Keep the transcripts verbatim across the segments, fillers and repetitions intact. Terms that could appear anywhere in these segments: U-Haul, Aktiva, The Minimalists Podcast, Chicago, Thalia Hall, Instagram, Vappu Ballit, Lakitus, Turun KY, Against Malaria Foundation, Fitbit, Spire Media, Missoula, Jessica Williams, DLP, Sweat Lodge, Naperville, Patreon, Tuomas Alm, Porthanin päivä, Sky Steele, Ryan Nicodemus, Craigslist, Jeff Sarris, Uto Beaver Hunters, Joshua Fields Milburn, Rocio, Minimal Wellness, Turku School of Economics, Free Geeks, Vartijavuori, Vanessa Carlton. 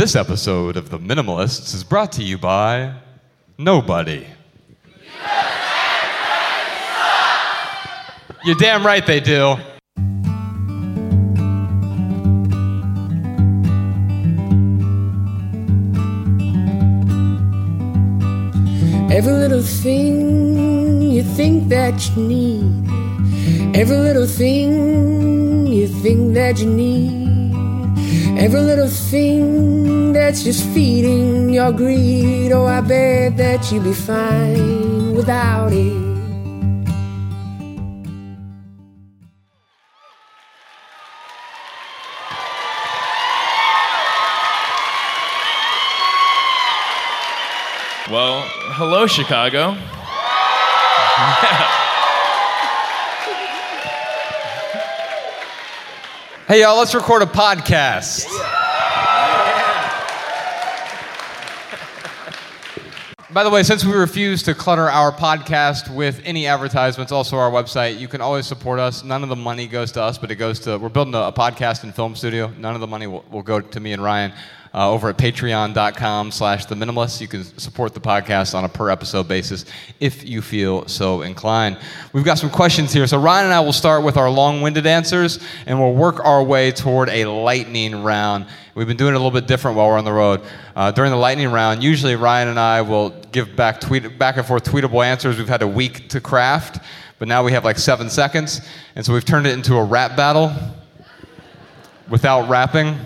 This episode of The Minimalists is brought to you by nobody. You're damn right they do. Every little thing you think that you need, every little thing you think that you need, every little thing that's just feeding your greed, oh, I bet that you'd be fine without it. Well, hello, Chicago. Yeah. Hey, y'all, let's record a podcast. Yeah. By the way, since we refuse to clutter our podcast with any advertisements, also our website, you can always support us. None of the money goes to us, but it goes to, we're building a, a podcast and film studio. None of the money will, will go to me and Ryan. Uh, over at patreon.com slash the minimalists. You can support the podcast on a per episode basis if you feel so inclined. We've got some questions here. So Ryan and I will start with our long-winded answers, and we'll work our way toward a lightning round. We've been doing it a little bit different while we're on the road. Uh, during the lightning round, usually Ryan and I will give back tweet, back and forth tweetable answers. We've had a week to craft, but now we have like seven seconds. And so we've turned it into a rap battle without rapping.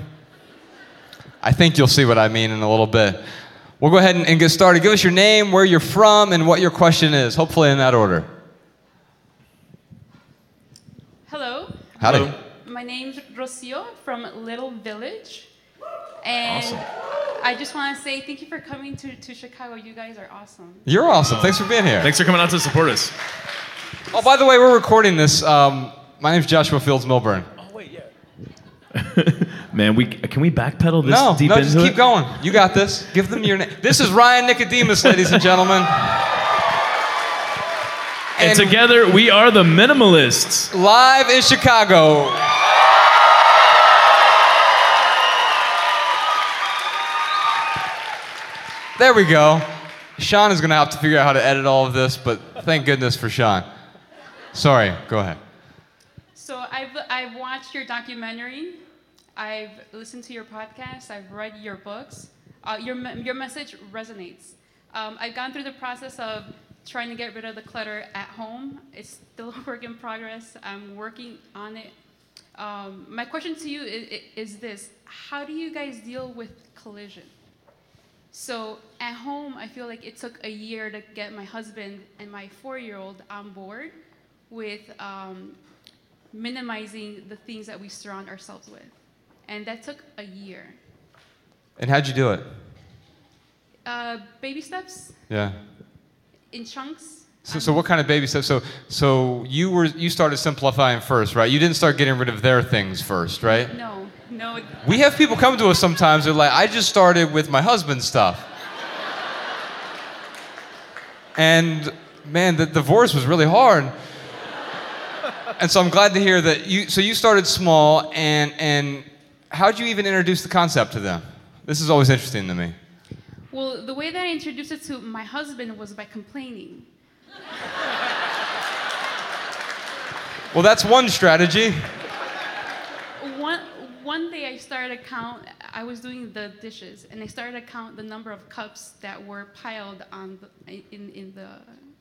I think you'll see what I mean in a little bit. We'll go ahead and, and get started. Give us your name, where you're from, and what your question is, hopefully in that order. Hello. Howdy. Hello. My name's Rocio from Little Village. And awesome. I just want to say thank you for coming to, to Chicago. You guys are awesome. You're awesome. Oh. Thanks for being here. Thanks for coming out to support us. Oh, by the way, we're recording this. Um, my name's Joshua Fields Milburn. Man, we can we backpedal this no, deep no, into it? No, just keep going. You got this. Give them your name. This is Ryan Nicodemus, ladies and gentlemen. And, and together we are the Minimalists. Live in Chicago. There we go. Sean is going to have to figure out how to edit all of this, but thank goodness for Sean. Sorry, go ahead. So I've I've watched your documentary. I've listened to your podcast, I've read your books. Uh, your your message resonates. Um, I've gone through the process of trying to get rid of the clutter at home. It's still a work in progress. I'm working on it. Um, my question to you is, is this. How do you guys deal with collision? So at home, I feel like it took a year to get my husband and my four-year-old on board with um, minimizing the things that we surround ourselves with. And that took a year. And how'd you do it? Uh, baby steps. Yeah. In chunks. So, um, so what kind of baby steps? So, so you were you started simplifying first, right? You didn't start getting rid of their things first, right? No, no. We have people come to us sometimes. They're like, I just started with my husband's stuff. And man, the divorce was really hard. And so I'm glad to hear that you. So you started small and and. How'd you even introduce the concept to them? This is always interesting to me. Well, the way that I introduced it to my husband was by complaining. Well, that's one strategy. One one day I started to count, I was doing the dishes, and I started to count the number of cups that were piled on the, in, in, the,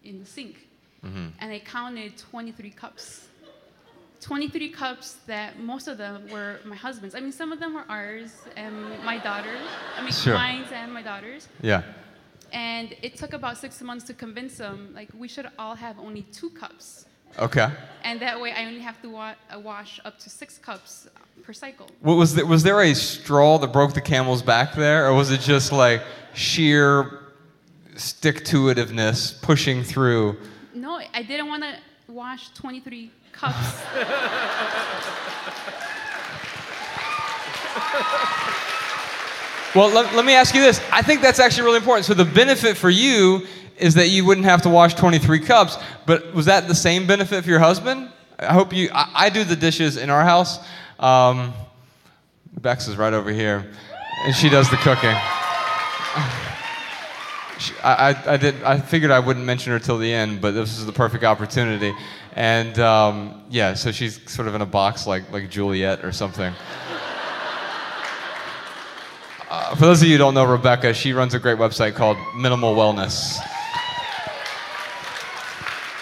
in the sink. Mm-hmm. And I counted twenty-three cups. twenty-three cups that most of them were my husband's. I mean, some of them were ours and my daughter's. I mean, sure. Mine's and my daughter's. Yeah. And it took about six months to convince them, like, we should all have only two cups. Okay. And that way I only have to wa- wash up to six cups per cycle. What was there, was there a straw that broke the camel's back there? Or was it just, like, sheer stick-to-itiveness pushing through? No, I didn't want to wash twenty-three cups. Well, let, let me ask you this. I think that's actually really important. So the benefit for you is that you wouldn't have to wash twenty-three cups, but was that the same benefit for your husband? I hope you... I, I do the dishes in our house. Um, Bex is right over here. and she does the cooking. She, I, I, I did. I figured I wouldn't mention her till the end, but this is the perfect opportunity. And um, yeah, so she's sort of in a box like like Juliet or something. Uh, for those of you who don't know Rebecca, she runs a great website called Minimal Wellness.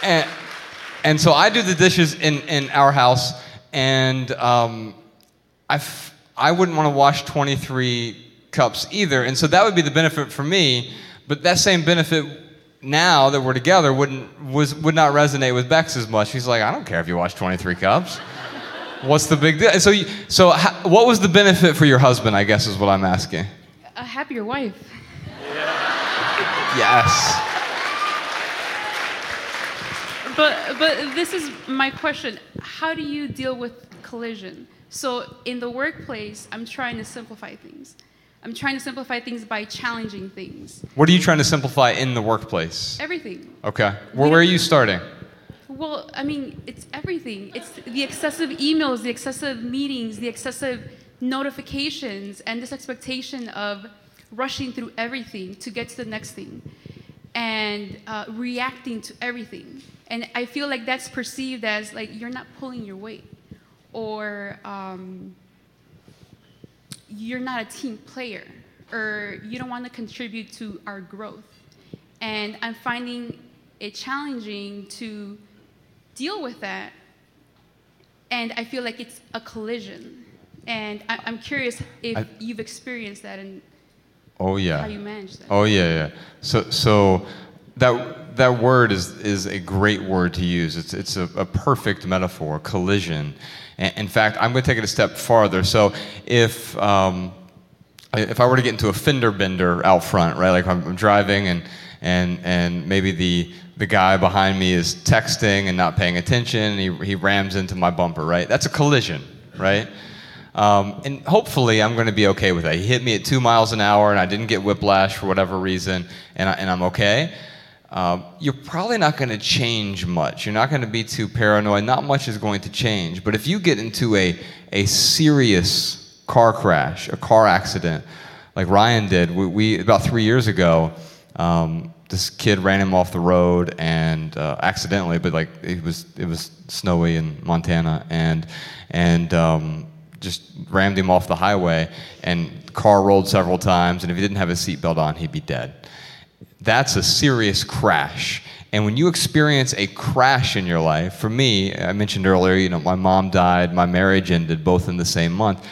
And, and so I do the dishes in, in our house, and um, I, f- I wouldn't want to wash twenty-three cups either. And so that would be the benefit for me, but that same benefit now that we're together wouldn't was would not resonate with Bex as much. She's like, I don't care if you wash twenty-three cups. What's the big deal? So, you, so ha- what was the benefit for your husband, I guess, is what I'm asking. A happier wife. Yes. But but this is my question. How do you deal with collision? So in the workplace, I'm trying to simplify things. I'm trying to simplify things by challenging things. What are you trying to simplify in the workplace? Everything. Okay. Well, where are you starting? Well, I mean, it's everything. It's the excessive emails, the excessive meetings, the excessive notifications, and this expectation of rushing through everything to get to the next thing, and uh, reacting to everything. And I feel like that's perceived as, like, you're not pulling your weight, or um, you're not a team player, or you don't want to contribute to our growth. And I'm finding it challenging to deal with that, and I feel like it's a collision. And I- I'm curious if I... you've experienced that and oh, yeah. how you manage that. Oh, yeah, yeah. So, so that... That word is is a great word to use. It's it's a, a perfect metaphor, collision. And, in fact, I'm going to take it a step farther. So if um, if I were to get into a fender bender out front, right? Like I'm, I'm driving and and and maybe the the guy behind me is texting and not paying attention. He he rams into my bumper, right? That's a collision, right? Um, and hopefully I'm going to be okay with that. He hit me at two miles an hour, and I didn't get whiplash for whatever reason, and I, and I'm okay. Um, you're probably not going to change much. You're not going to be too paranoid. Not much is going to change. But if you get into a a serious car crash, a car accident, like Ryan did, we, we about three years ago, um, this kid ran him off the road and uh, accidentally, but like it was it was snowy in Montana, and and um, just rammed him off the highway, and car rolled several times. And if he didn't have his seatbelt on, he'd be dead. That's a serious crash. And when you experience a crash in your life, for me, I mentioned earlier, you know, my mom died, my marriage ended, both in the same month.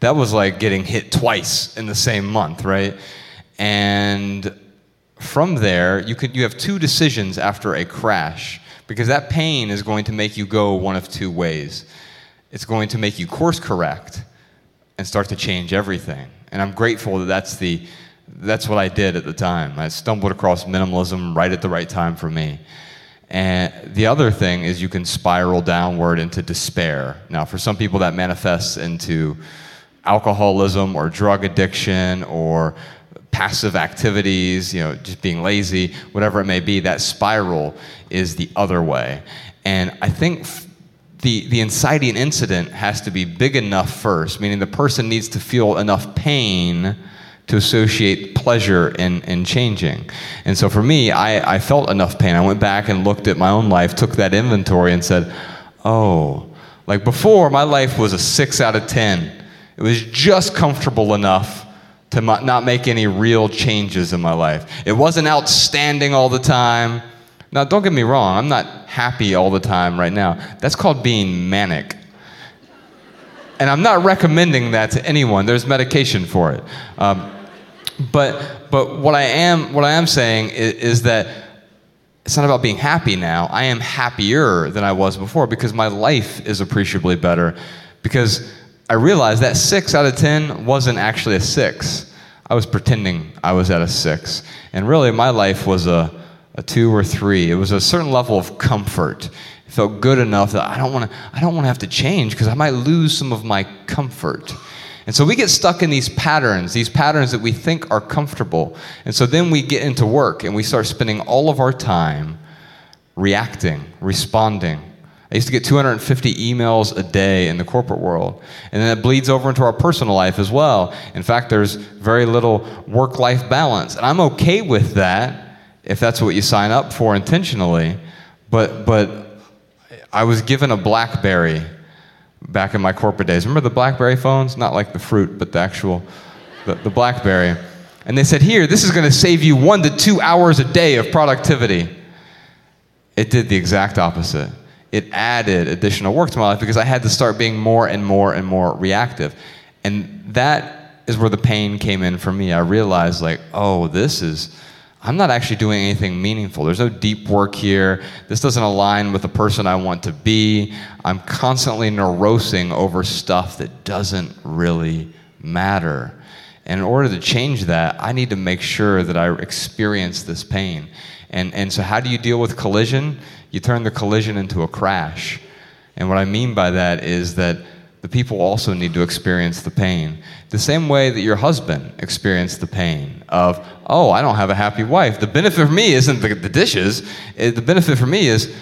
That was like getting hit twice in the same month, right? And from there, you could you have two decisions after a crash, because that pain is going to make you go one of two ways. It's going to make you course correct and start to change everything. And I'm grateful that that's the That's what I did at the time. I stumbled across minimalism right at the right time for me. And the other thing is you can spiral downward into despair. Now, for some people, that manifests into alcoholism or drug addiction or passive activities, you know, just being lazy, whatever it may be. That spiral is the other way. And I think the, the inciting incident has to be big enough first, meaning the person needs to feel enough pain to associate pleasure in, in changing. And so for me, I, I felt enough pain. I went back and looked at my own life, took that inventory and said, oh, like before my life was a six out of ten. It was just comfortable enough to not make any real changes in my life. It wasn't outstanding all the time. Now, don't get me wrong, I'm not happy all the time right now. That's called being manic. And I'm not recommending that to anyone. There's medication for it. Um, But but what I am what I am saying is, is that it's not about being happy now. I am happier than I was before because my life is appreciably better. Because I realized that six out of ten wasn't actually a six. I was pretending I was at a six. And really my life was a, a two or three. It was a certain level of comfort. It felt good enough that I don't wanna I don't wanna have to change because I might lose some of my comfort. And so we get stuck in these patterns, these patterns that we think are comfortable. And so then we get into work and we start spending all of our time reacting, responding, I used to get two hundred fifty emails a day in the corporate world. And then it bleeds over into our personal life as well. In fact, there's very little work-life balance. And I'm okay with that if that's what you sign up for intentionally. But but I was given a BlackBerry back in my corporate days. Remember the BlackBerry phones? Not like the fruit, but the actual, the, the BlackBerry. And they said, here, this is going to save you one to two hours a day of productivity. It did the exact opposite. It added additional work to my life because I had to start being more and more and more reactive. And that is where the pain came in for me. I realized, like, oh, this is, I'm not actually doing anything meaningful. There's no deep work here. This doesn't align with the person I want to be. I'm constantly neurosing over stuff that doesn't really matter. And in order to change that, I need to make sure that I experience this pain. And and so how do you deal with collision? You turn the collision into a crash. And what I mean by that is that the people also need to experience the pain. The same way that your husband experienced the pain of, oh, I don't have a happy wife. The benefit for me isn't the, the dishes. It, the benefit for me is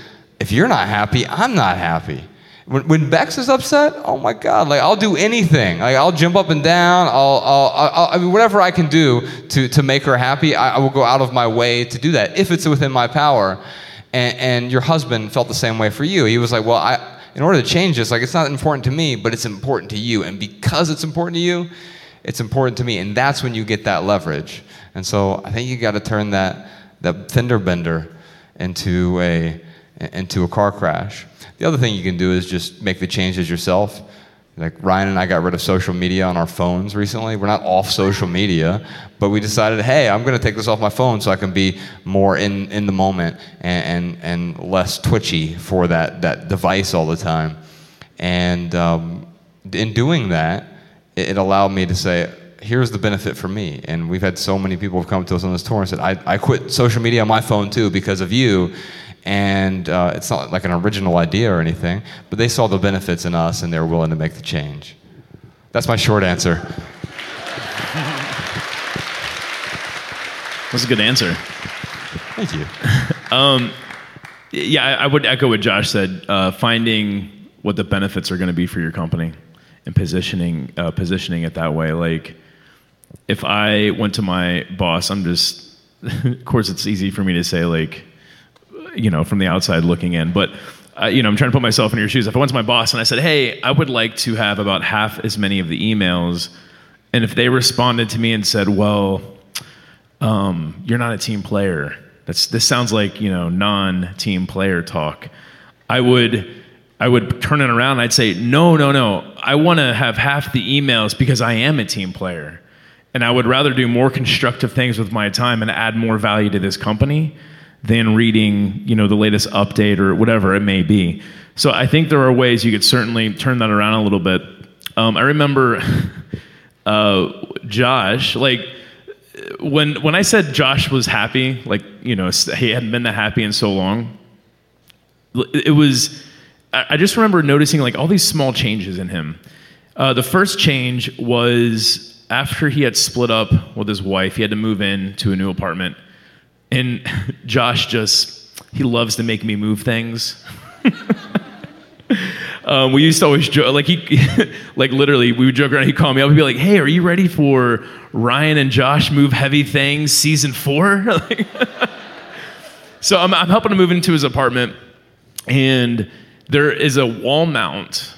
if you're not happy, I'm not happy. When, when Bex is upset, oh my God, like I'll do anything. Like I'll jump up and down. I'll, I'll, I'll I mean, whatever I can do to, to make her happy, I, I will go out of my way to do that if it's within my power. And, and your husband felt the same way for you. He was like, well, I, in order to change this, like it's not important to me, but it's important to you. And because it's important to you, it's important to me. And that's when you get that leverage. And so I think you got to turn that that fender bender into a into a car crash. The other thing you can do is just make the changes yourself. Like Ryan and I got rid of social media on our phones recently. We're not off social media, but we decided, hey, I'm going to take this off my phone so I can be more in, in the moment and, and and less twitchy for that that device all the time. And um, in doing that, it, it allowed me to say, here's the benefit for me. And we've had so many people have come to us on this tour and said, I, I quit social media on my phone too because of you. And uh, it's not like an original idea or anything, but they saw the benefits in us and they were willing to make the change. That's my short answer. That's a good answer. Thank you. um, yeah, I, I would echo what Josh said, uh, finding what the benefits are going to be for your company and positioning uh, positioning it that way. Like, if I went to my boss, I'm just, of course, it's easy for me to say, like, you know, from the outside looking in, but uh, you know, I'm trying to put myself in your shoes. If I went to my boss and I said, hey, I would like to have about half as many of the emails, and if they responded to me and said, well, um, you're not a team player. That's, this sounds like, you know, non-team player talk. I would I would turn it around and I'd say, no, no, no. I want to have half the emails because I am a team player. And I would rather do more constructive things with my time and add more value to this company than reading, you know, the latest update or whatever it may be. So I think there are ways you could certainly turn that around a little bit. Um, I remember uh, Josh, like when when I said Josh was happy, like, you know, he hadn't been that happy in so long. It was, I just remember noticing like all these small changes in him. Uh, the first change was after he had split up with his wife, he had to move in to a new apartment. And Josh just, he loves to make me move things. um, we used to always joke, like he, like literally we would joke around, he'd call me up and be like, hey, are you ready for Ryan and Josh Move Heavy Things season four? So I'm, I'm helping him move into his apartment, and there is a wall mount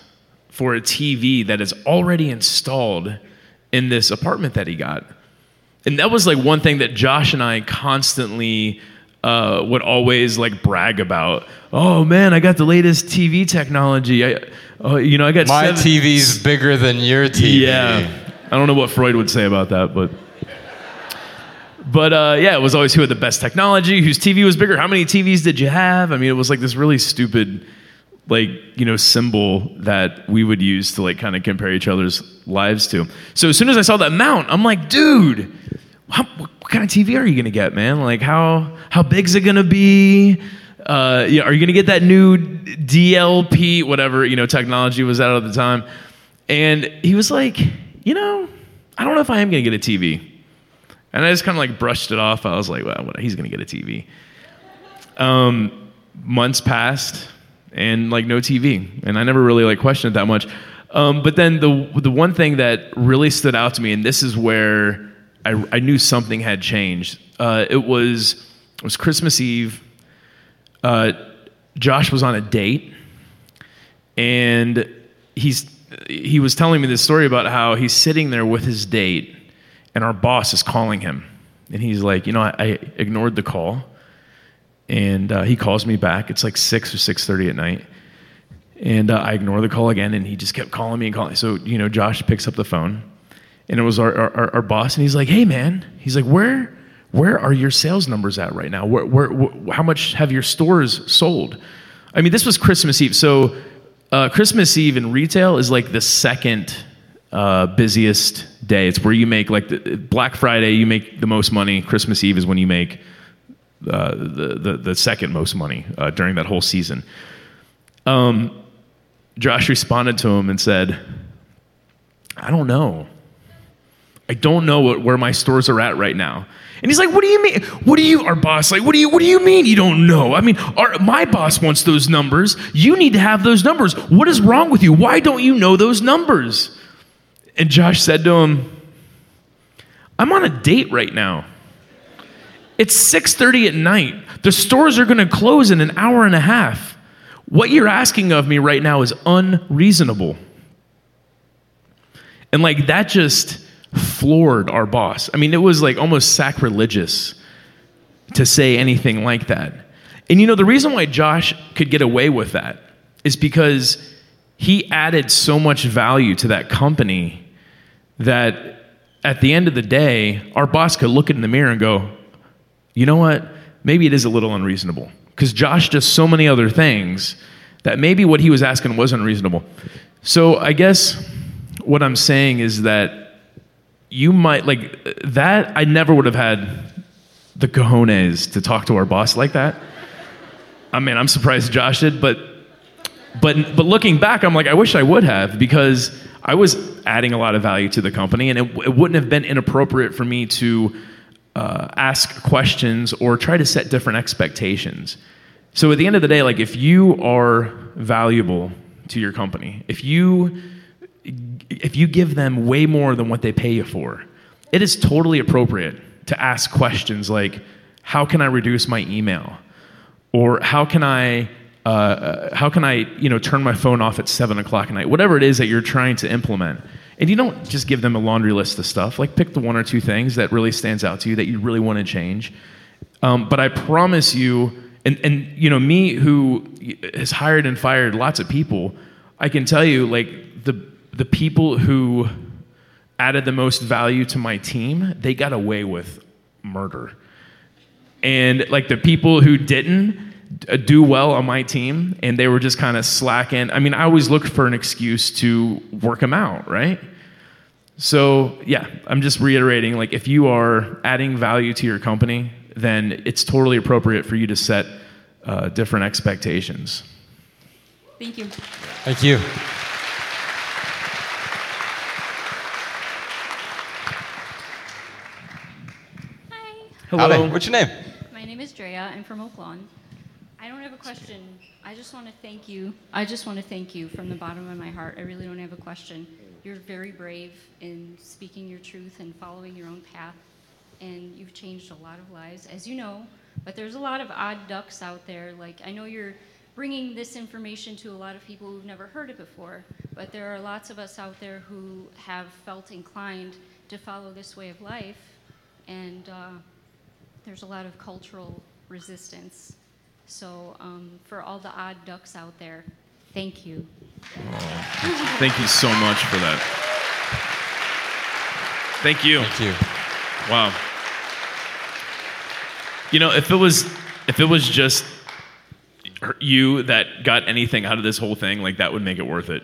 for a T V that is already installed in this apartment that he got. And that was like one thing that Josh and I constantly uh, would always like brag about. Oh man, I got the latest T V technology. I, oh, you know, I got my seven- T V's bigger than your T V. Yeah, I don't know what Freud would say about that, but but uh, yeah, it was always who had the best technology, whose T V was bigger, how many T Vs did you have? I mean, it was like this really stupid, like, you know, symbol that we would use to like kind of compare each other's lives to. So as soon as I saw that mount, I'm like, dude, how, what kind of T V are you gonna get, man? Like, how how big's it gonna be? Uh, you know, are you gonna get that new D L P, whatever, you know, technology was out at the time? And he was like, you know, I don't know if I am gonna get a T V. And I just kind of like brushed it off. I was like, well, what, he's gonna get a T V. Um, months passed. and like no T V. And I never really like questioned it that much. Um, but then the the one thing that really stood out to me, and this is where I, I knew something had changed. Uh, it was it was Christmas Eve. Uh, Josh was on a date, and he's he was telling me this story about how he's sitting there with his date, and our boss is calling him, and he's like, you know, I, I ignored the call, and uh, he calls me back. It's like six or six thirty at night. And uh, I ignore the call again, and he just kept calling me and calling. So, you know, Josh picks up the phone, and it was our our, our boss, and he's like, "Hey, man," he's like, "Where where are your sales numbers at right now? Where, where, where how much have your stores sold?" I mean, this was Christmas Eve, so uh, Christmas Eve in retail is like the second uh, busiest day. It's where you make like the, Black Friday, you make the most money. Christmas Eve is when you make uh, the, the the second most money uh, during that whole season. Um. Josh responded to him and said, I don't know. I don't know what, where my stores are at right now. And he's like, what do you mean? What do you, our boss, like, what do you, what do you mean you don't know? I mean, our, my boss wants those numbers. You need to have those numbers. What is wrong with you? Why don't you know those numbers? And Josh said to him, I'm on a date right now. It's six thirty at night. The stores are going to close in an hour and a half. What you're asking of me right now is unreasonable. And like that just floored our boss. I mean, it was like almost sacrilegious to say anything like that. And you know, the reason why Josh could get away with that is because he added so much value to that company that at the end of the day, our boss could look in the mirror and go, you know what? Maybe it is a little unreasonable. Because Josh does so many other things that maybe what he was asking was unreasonable. So I guess what I'm saying is that you might, like, that I never would have had the cojones to talk to our boss like that. I mean, I'm surprised Josh did, but but but looking back, I'm like, I wish I would have, because I was adding a lot of value to the company, and it, it wouldn't have been inappropriate for me to Uh, ask questions or try to set different expectations. So at the end of the day, like if you are valuable to your company, if you if you give them way more than what they pay you for, it is totally appropriate to ask questions like, how can I reduce my email? Or how can I uh, how can I you know turn my phone off at seven o'clock at night? Whatever it is that you're trying to implement. And you don't just give them a laundry list of stuff. Like, pick the one or two things that really stands out to you that you really want to change. Um, but I promise you, and, and you know, me who has hired and fired lots of people, I can tell you, like, the the people who added the most value to my team, they got away with murder. And, like, the people who didn't do well on my team, and they were just kind of slacking. I mean, I always look for an excuse to work them out, right? So, yeah, I'm just reiterating, like, if you are adding value to your company, then it's totally appropriate for you to set uh, different expectations. Thank you. Thank you. Hi. Hello. Howdy. What's your name? My name is Drea. I'm from Oak Lawn. I don't have a question. I just want to thank you. I just want to thank you from the bottom of my heart. I really don't have a question. You're very brave in speaking your truth and following your own path, and you've changed a lot of lives, as you know, but there's a lot of odd ducks out there. Like, I know you're bringing this information to a lot of people who've never heard it before, but there are lots of us out there who have felt inclined to follow this way of life, and uh, there's a lot of cultural resistance. So um, for all the odd ducks out there, thank you. Oh, thank you. Thank you so much for that. Thank you. Thank you. Wow. You know, if it was, if it was just you that got anything out of this whole thing, like that would make it worth it.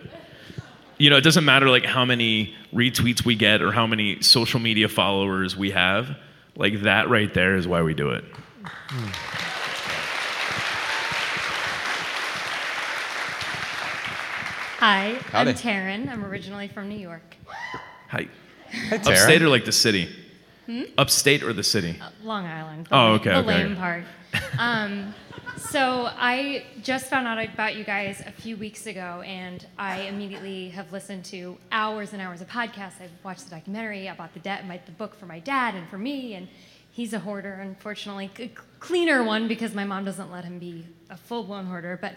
You know, it doesn't matter like how many retweets we get or how many social media followers we have. Like that right there is why we do it. Mm. Hi, Howdy. I'm Taryn. I'm originally from New York. Hi. Hi, Taryn. Upstate or like the city? Hmm? Upstate or the city? Uh, Long Island. The, oh, okay, the okay. The lame part. Um, So I just found out about you guys a few weeks ago, and I immediately have listened to hours and hours of podcasts. I've watched the documentary about the, de- my, the book for my dad and for me, and he's a hoarder, unfortunately. A cleaner one, because my mom doesn't let him be a full-blown hoarder. But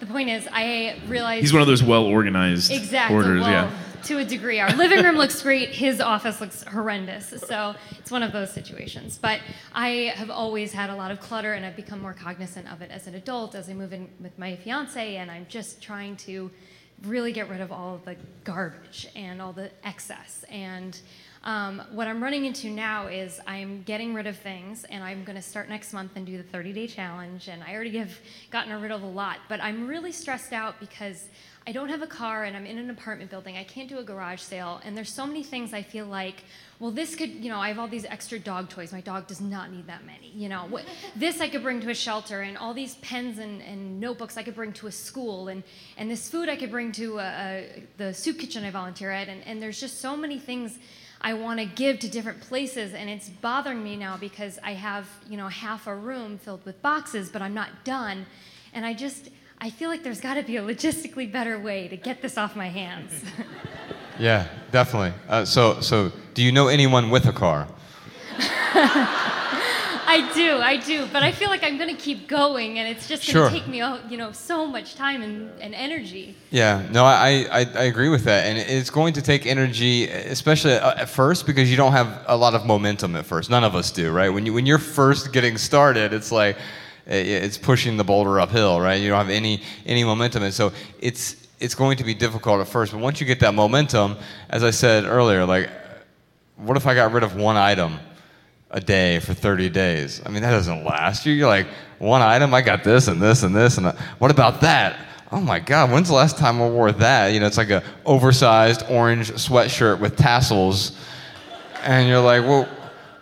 the point is, I realized... He's one of those well-organized exactly, hoarders. Well, yeah. To a degree. Our living room looks great. His office looks horrendous. So it's one of those situations. But I have always had a lot of clutter, and I've become more cognizant of it as an adult, as I move in with my fiancé, and I'm just trying to really get rid of all of the garbage and all the excess. And um, what I'm running into now is I'm getting rid of things, and I'm going to start next month and do the thirty-day challenge, and I already have gotten rid of a lot. But I'm really stressed out because I don't have a car, and I'm in an apartment building. I can't do a garage sale, and there's so many things I feel like, well, this could, you know, I have all these extra dog toys. My dog does not need that many, you know. What, this I could bring to a shelter, and all these pens and, and notebooks I could bring to a school, and, and this food I could bring to a, a, the soup kitchen I volunteer at, and, and there's just so many things I want to give to different places, and it's bothering me now because I have, you know, half a room filled with boxes, but I'm not done, and I just... I feel like there's got to be a logistically better way to get this off my hands. Yeah, definitely. Uh, so, so do you know anyone with a car? I do, I do. But I feel like I'm going to keep going, and it's just going to sure. take me, you know, so much time and, and energy. Yeah, no, I, I, I agree with that. And it's going to take energy, especially at first, because you don't have a lot of momentum at first. None of us do, right? When you, when you're first getting started, it's like... it's pushing the boulder uphill, right? You don't have any any momentum, and so it's it's going to be difficult at first. But once you get that momentum, as I said earlier, like, what if I got rid of one item a day for thirty days? I mean, that doesn't last. You're like, one item? I got this and this and this, and what about that? Oh my God, when's the last time I wore that? You know, it's like a oversized orange sweatshirt with tassels, and you're like, well,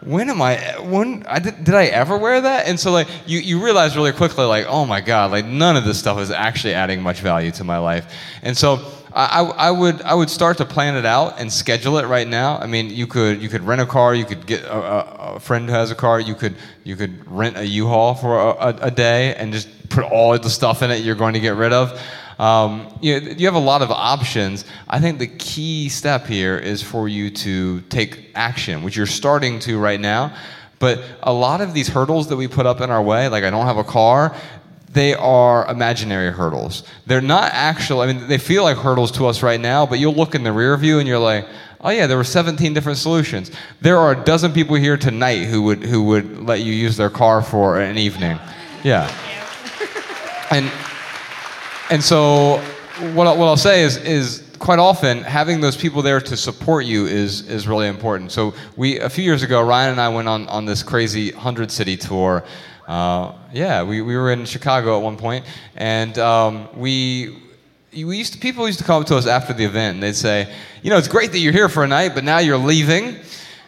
when am I, when, I did, did I ever wear that? And so, like, you, you realize really quickly, like, oh my God, like, none of this stuff is actually adding much value to my life. And so I, I would I would start to plan it out and schedule it right now. I mean, you could you could rent a car, you could get a, a friend who has a car, you could you could rent a U-Haul for a, a, a day and just put all of the stuff in it you're going to get rid of. Um, you, you have a lot of options. I think the key step here is for you to take action, which you're starting to right now. But a lot of these hurdles that we put up in our way, like I don't have a car, they are imaginary hurdles. They're not actual, I mean, they feel like hurdles to us right now, but you'll look in the rear view and you're like, oh yeah, there were seventeen different solutions. There are a dozen people here tonight who would who would let you use their car for an evening. Yeah. And and so what I, what I'll say is is quite often having those people there to support you is is really important. So we a few years ago, Ryan and I went on, on this crazy hundred city tour. Uh, yeah, we, we were in Chicago at one point, and um, we we used to, people used to come up to us after the event, and they'd say, you know, it's great that you're here for a night, but now you're leaving,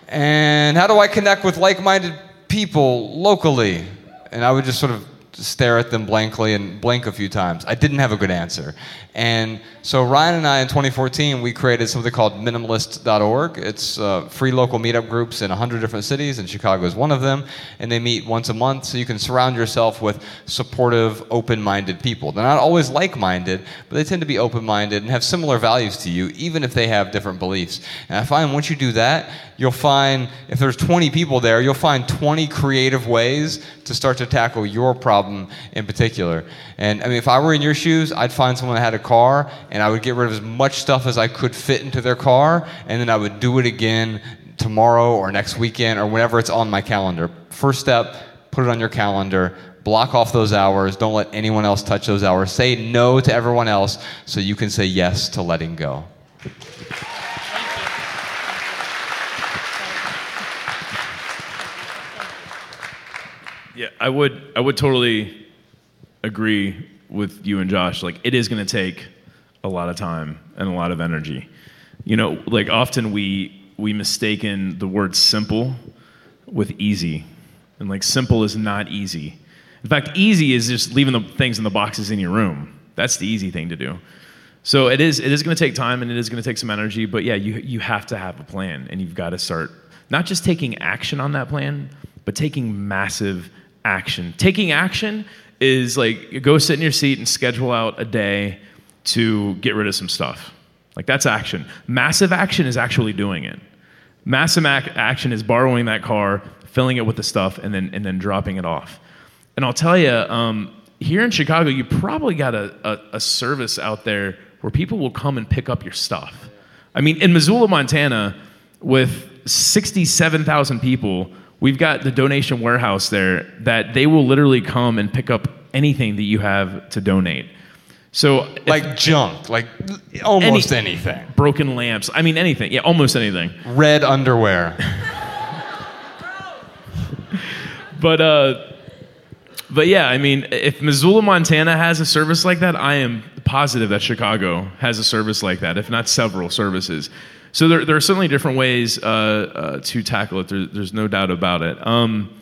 and how do I connect with like-minded people locally? And I would just sort of stare at them blankly and blink a few times. I didn't have a good answer. And so Ryan and I in twenty fourteen, we created something called Minimalist dot org. It's uh, free local meetup groups in one hundred different cities, and Chicago is one of them. And they meet once a month, so you can surround yourself with supportive, open-minded people. They're not always like-minded, but they tend to be open-minded and have similar values to you, even if they have different beliefs. And I find once you do that, you'll find, if there's twenty people there, you'll find twenty creative ways to start to tackle your problem in particular. And I mean, if I were in your shoes, I'd find someone that had a car, and I would get rid of as much stuff as I could fit into their car, and then I would do it again tomorrow or next weekend or whenever it's on my calendar. First step, put it on your calendar. Block off those hours. Don't let anyone else touch those hours. Say no to everyone else so you can say yes to letting go. Yeah, I would I would totally agree with you and Josh. Like, it is going to take a lot of time and a lot of energy. You know, like, often we we mistaken the word simple with easy. And, like, simple is not easy. In fact, easy is just leaving the things in the boxes in your room. That's the easy thing to do. So it is it is going to take time, and it is going to take some energy. But, yeah, you you have to have a plan, and you've got to start not just taking action on that plan, but taking massive action. Taking action is like go sit in your seat and schedule out a day to get rid of some stuff. Like that's action. Massive action is actually doing it. Massive ac- action is borrowing that car, filling it with the stuff, and then and then dropping it off. And I'll tell you, um, here in Chicago, you probably got a, a, a service out there where people will come and pick up your stuff. I mean, in Missoula, Montana, with sixty-seven thousand people, we've got the donation warehouse there that they will literally come and pick up anything that you have to donate. So, like if, junk, like almost any, anything. Broken lamps. I mean, anything. Yeah, almost anything. Red underwear. but, uh, but yeah, I mean, if Missoula, Montana has a service like that, I am positive that Chicago has a service like that, if not several services. So there, there are certainly different ways uh, uh, to tackle it. There, there's no doubt about it. Um,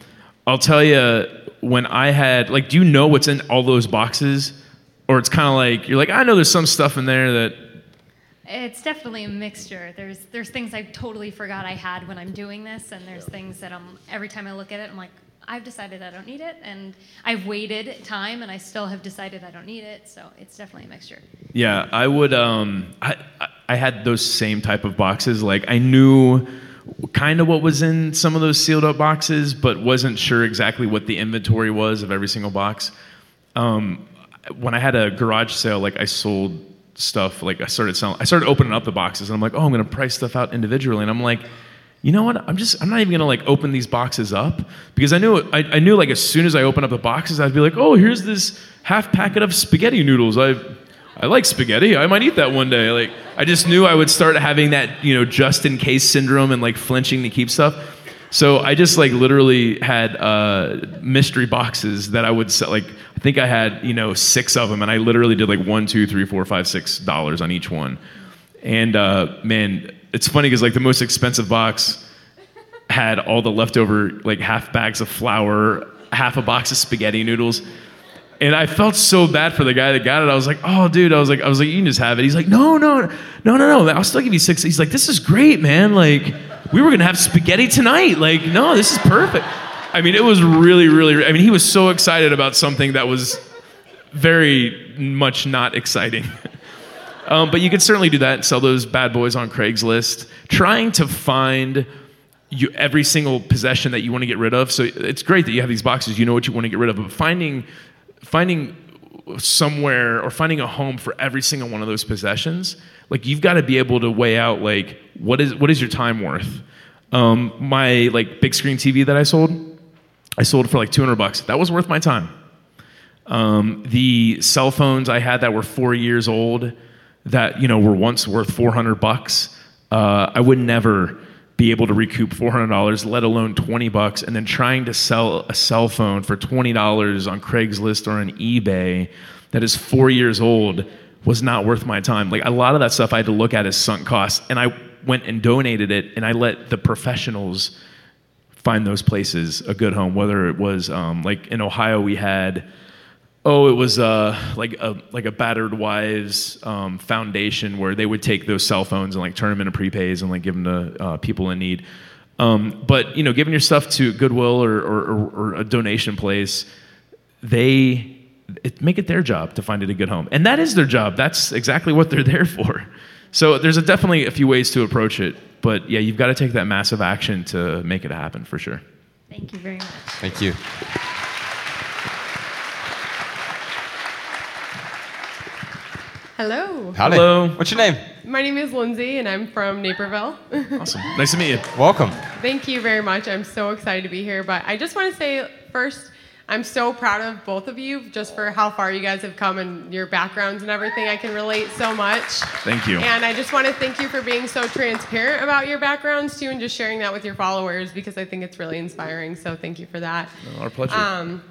I'll tell you, when I had, like, do you know what's in all those boxes? Or it's kind of like, you're like, I know there's some stuff in there that... It's definitely a mixture. There's there's things I totally forgot I had when I'm doing this, and there's things that I'm, every time I look at it, I'm like, I've decided I don't need it, and I've waited time, and I still have decided I don't need it, so it's definitely a mixture. Yeah, I would, um, I, I had those same type of boxes. Like, I knew kind of what was in some of those sealed up boxes, but wasn't sure exactly what the inventory was of every single box. Um... When I had a garage sale, like I sold stuff, like I started selling, I started opening up the boxes, and I'm like, oh, I'm going to price stuff out individually. And I'm like, you know what? I'm just, I'm not even going to like open these boxes up, because I knew, I, I knew like as soon as I open up the boxes, I'd be like, oh, here's this half packet of spaghetti noodles. I, I like spaghetti. I might eat that one day. Like I just knew I would start having that, you know, just in case syndrome and like flinching to keep stuff. So I just like literally had uh, mystery boxes that I would sell. Like I think I had, you know, six of them, and I literally did like one, two, three, four, five, six dollars on each one. And uh, man, it's funny because like the most expensive box had all the leftover like half bags of flour, half a box of spaghetti noodles, and I felt so bad for the guy that got it. I was like, oh, dude, I was like, I was like, you can just have it. He's like, no, no, no, no, no, I'll still give you six. He's like, this is great, man. Like. We were going to have spaghetti tonight. Like, no, this is perfect. I mean, it was really, really... I mean, he was so excited about something that was very much not exciting. um, but you could certainly do that and sell those bad boys on Craigslist. Trying to find you, every single possession that you want to get rid of. So it's great that you have these boxes. You know what you want to get rid of. But finding, finding somewhere or finding a home for every single one of those possessions... Like you've got to be able to weigh out like what is what is your time worth? Um, my like big screen T V that I sold, I sold for like two hundred bucks. That was worth my time. Um, the cell phones I had that were four years old, that you know were once worth four hundred bucks. Uh, I would never be able to recoup four hundred dollars, let alone twenty bucks. And then trying to sell a cell phone for twenty dollars on Craigslist or on eBay that is four years old. Was not worth my time. Like a lot of that stuff I had to look at as sunk costs, and I went and donated it, and I let the professionals find those places a good home, whether it was um, like in Ohio we had, oh, it was uh, like a like a battered wives um, foundation where they would take those cell phones and like turn them into prepays and like give them to uh, people in need. Um, but you know, giving your stuff to Goodwill or or, or, or a donation place, they. It, make it their job to find it a good home. And that is their job. That's exactly what they're there for. So there's a, definitely a few ways to approach it. But yeah, you've got to take that massive action to make it happen for sure. Thank you very much. Thank you. Hello. Howdy. Hello. What's your name? My name is Lindsay, and I'm from Naperville. Awesome. Nice to meet you. Welcome. Thank you very much. I'm so excited to be here. But I just want to say first... I'm so proud of both of you just for how far you guys have come and your backgrounds and everything. I can relate so much. Thank you. And I just want to thank you for being so transparent about your backgrounds, too, and just sharing that with your followers because I think it's really inspiring. So thank you for that. Our pleasure. Um,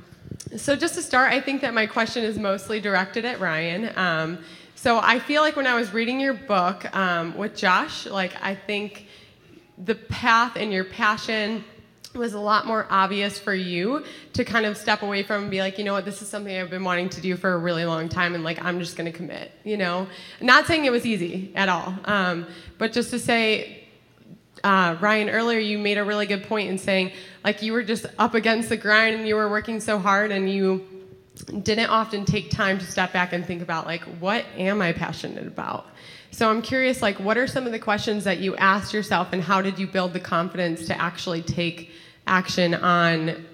so just to start, I think that my question is mostly directed at Ryan. Um, so I feel like when I was reading your book um, with Josh, like I think the path and your passion... was a lot more obvious for you to kind of step away from and be like, you know what, this is something I've been wanting to do for a really long time, and like I'm just going to commit, you know? Not saying it was easy at all, um, but just to say, uh, Ryan, earlier you made a really good point in saying, like you were just up against the grind and you were working so hard and you didn't often take time to step back and think about, like, what am I passionate about? So I'm curious, like, what are some of the questions that you asked yourself, and how did you build the confidence to actually take action on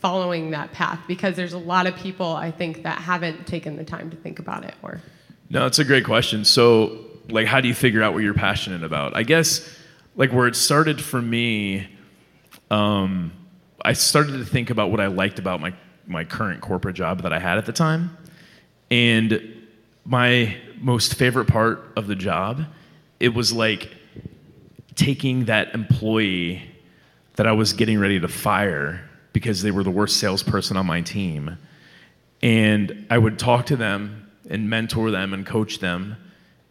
following that path? Because there's a lot of people, I think, that haven't taken the time to think about it. Or no, it's a great question. So, like, how do you figure out what you're passionate about? I guess, like, where it started for me, um, I started to think about what I liked about my my current corporate job that I had at the time. And my most favorite part of the job, it was like taking that employee that I was getting ready to fire because they were the worst salesperson on my team. And I would talk to them and mentor them and coach them.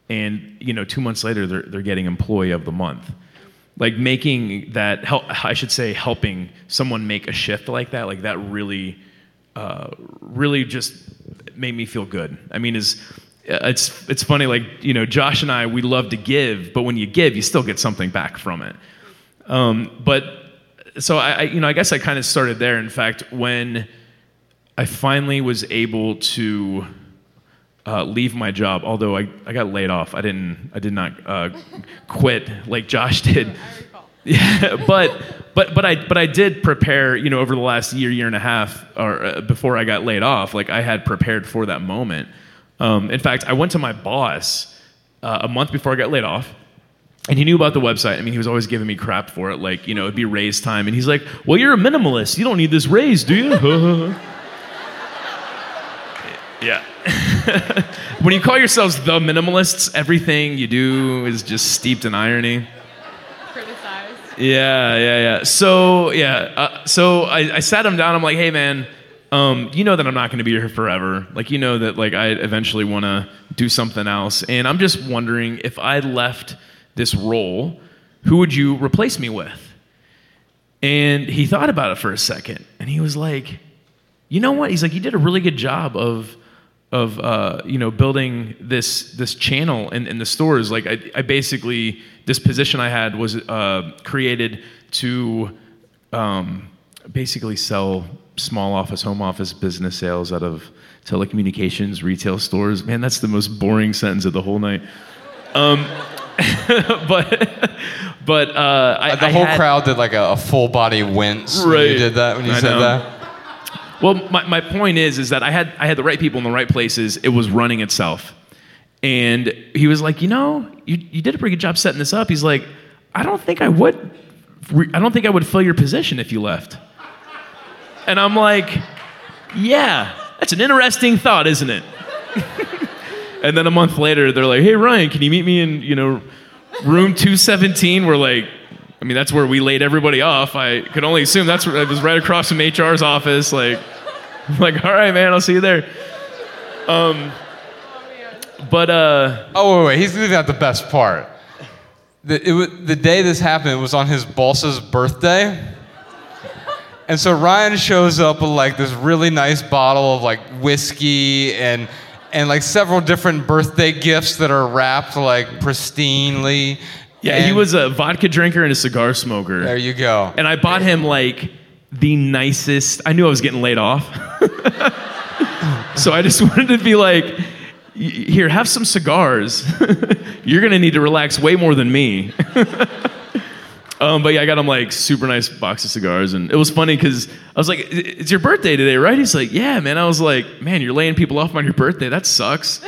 And, you know, two months later, they're they're getting employee of the month. Like making that, help, I should say helping someone make a shift like that, like that really, uh, really just made me feel good. I mean, is it's it's funny, like, you know, Josh and I, we love to give, but when you give, you still get something back from it. Um, but so I, I, you know, I guess I kind of started there. In fact, when I finally was able to Uh, leave my job, although I, I got laid off. I didn't I did not uh, quit like Josh did. Yeah, but but but I but I did prepare. You know, over the last year year and a half, or uh, before I got laid off, like I had prepared for that moment. Um, in fact, I went to my boss uh, a month before I got laid off, and he knew about the website. I mean, he was always giving me crap for it. Like, you know, it'd be raise time, and he's like, "Well, you're a minimalist. You don't need this raise, do you?" Yeah. When you call yourselves the minimalists, everything you do is just steeped in irony. Criticized. Yeah, yeah, yeah. So, yeah. Uh, so I, I sat him down. I'm like, hey, man, um, you know that I'm not going to be here forever. Like, you know that, like, I eventually want to do something else. And I'm just wondering, if I left this role, who would you replace me with? And he thought about it for a second. And he was like, you know what? He's like, you did a really good job of... of, uh, you know, building this this channel in, in the stores. Like, I, I basically, this position I had was uh, created to um, basically sell small office, home office, business sales out of telecommunications, retail stores. Man, that's the most boring sentence of the whole night. Um, but but uh, I, the whole I had, crowd did like a, a full body wince right. when you did that, when you I said know. that. Well, my, my point is, is that I had I had the right people in the right places. It was running itself. And he was like, you know, you, you did a pretty good job setting this up. He's like, I don't think I would, I don't think I would fill your position if you left. And I'm like, yeah, that's an interesting thought, isn't it? And then a month later, they're like, hey, Ryan, can you meet me in, you know, room two seventeen? We're like, I mean, that's where we laid everybody off. I could only assume that's where it was, right across from H R's office. Like, I'm like, all right, man, I'll see you there. Um, but uh, oh wait, wait, he's leaving out the best part. The, it was, the day this happened, it was on his boss's birthday, and so Ryan shows up with like this really nice bottle of like whiskey and and like several different birthday gifts that are wrapped like pristinely. Yeah, and he was a vodka drinker and a cigar smoker. There you go. And I bought him, like, the nicest... I knew I was getting laid off. So I just wanted to be like, here, have some cigars. You're going to need to relax way more than me. um, but, yeah, I got him, like, super nice box of cigars. And it was funny because I was like, it's your birthday today, right? He's like, yeah, man. I was like, man, you're laying people off on your birthday. That sucks.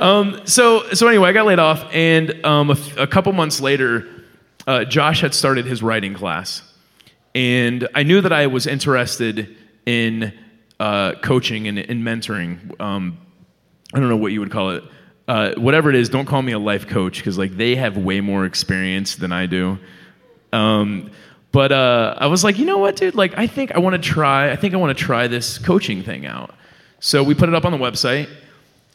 Um, so so anyway, I got laid off, and um, a, f- a couple months later, uh, Josh had started his writing class, and I knew that I was interested in uh, coaching and in mentoring. Um, I don't know what you would call it, uh, whatever it is. Don't call me a life coach, because like they have way more experience than I do. Um, but uh, I was like, you know what, dude? Like, I think I want to try. I think I want to try this coaching thing out. So we put it up on the website.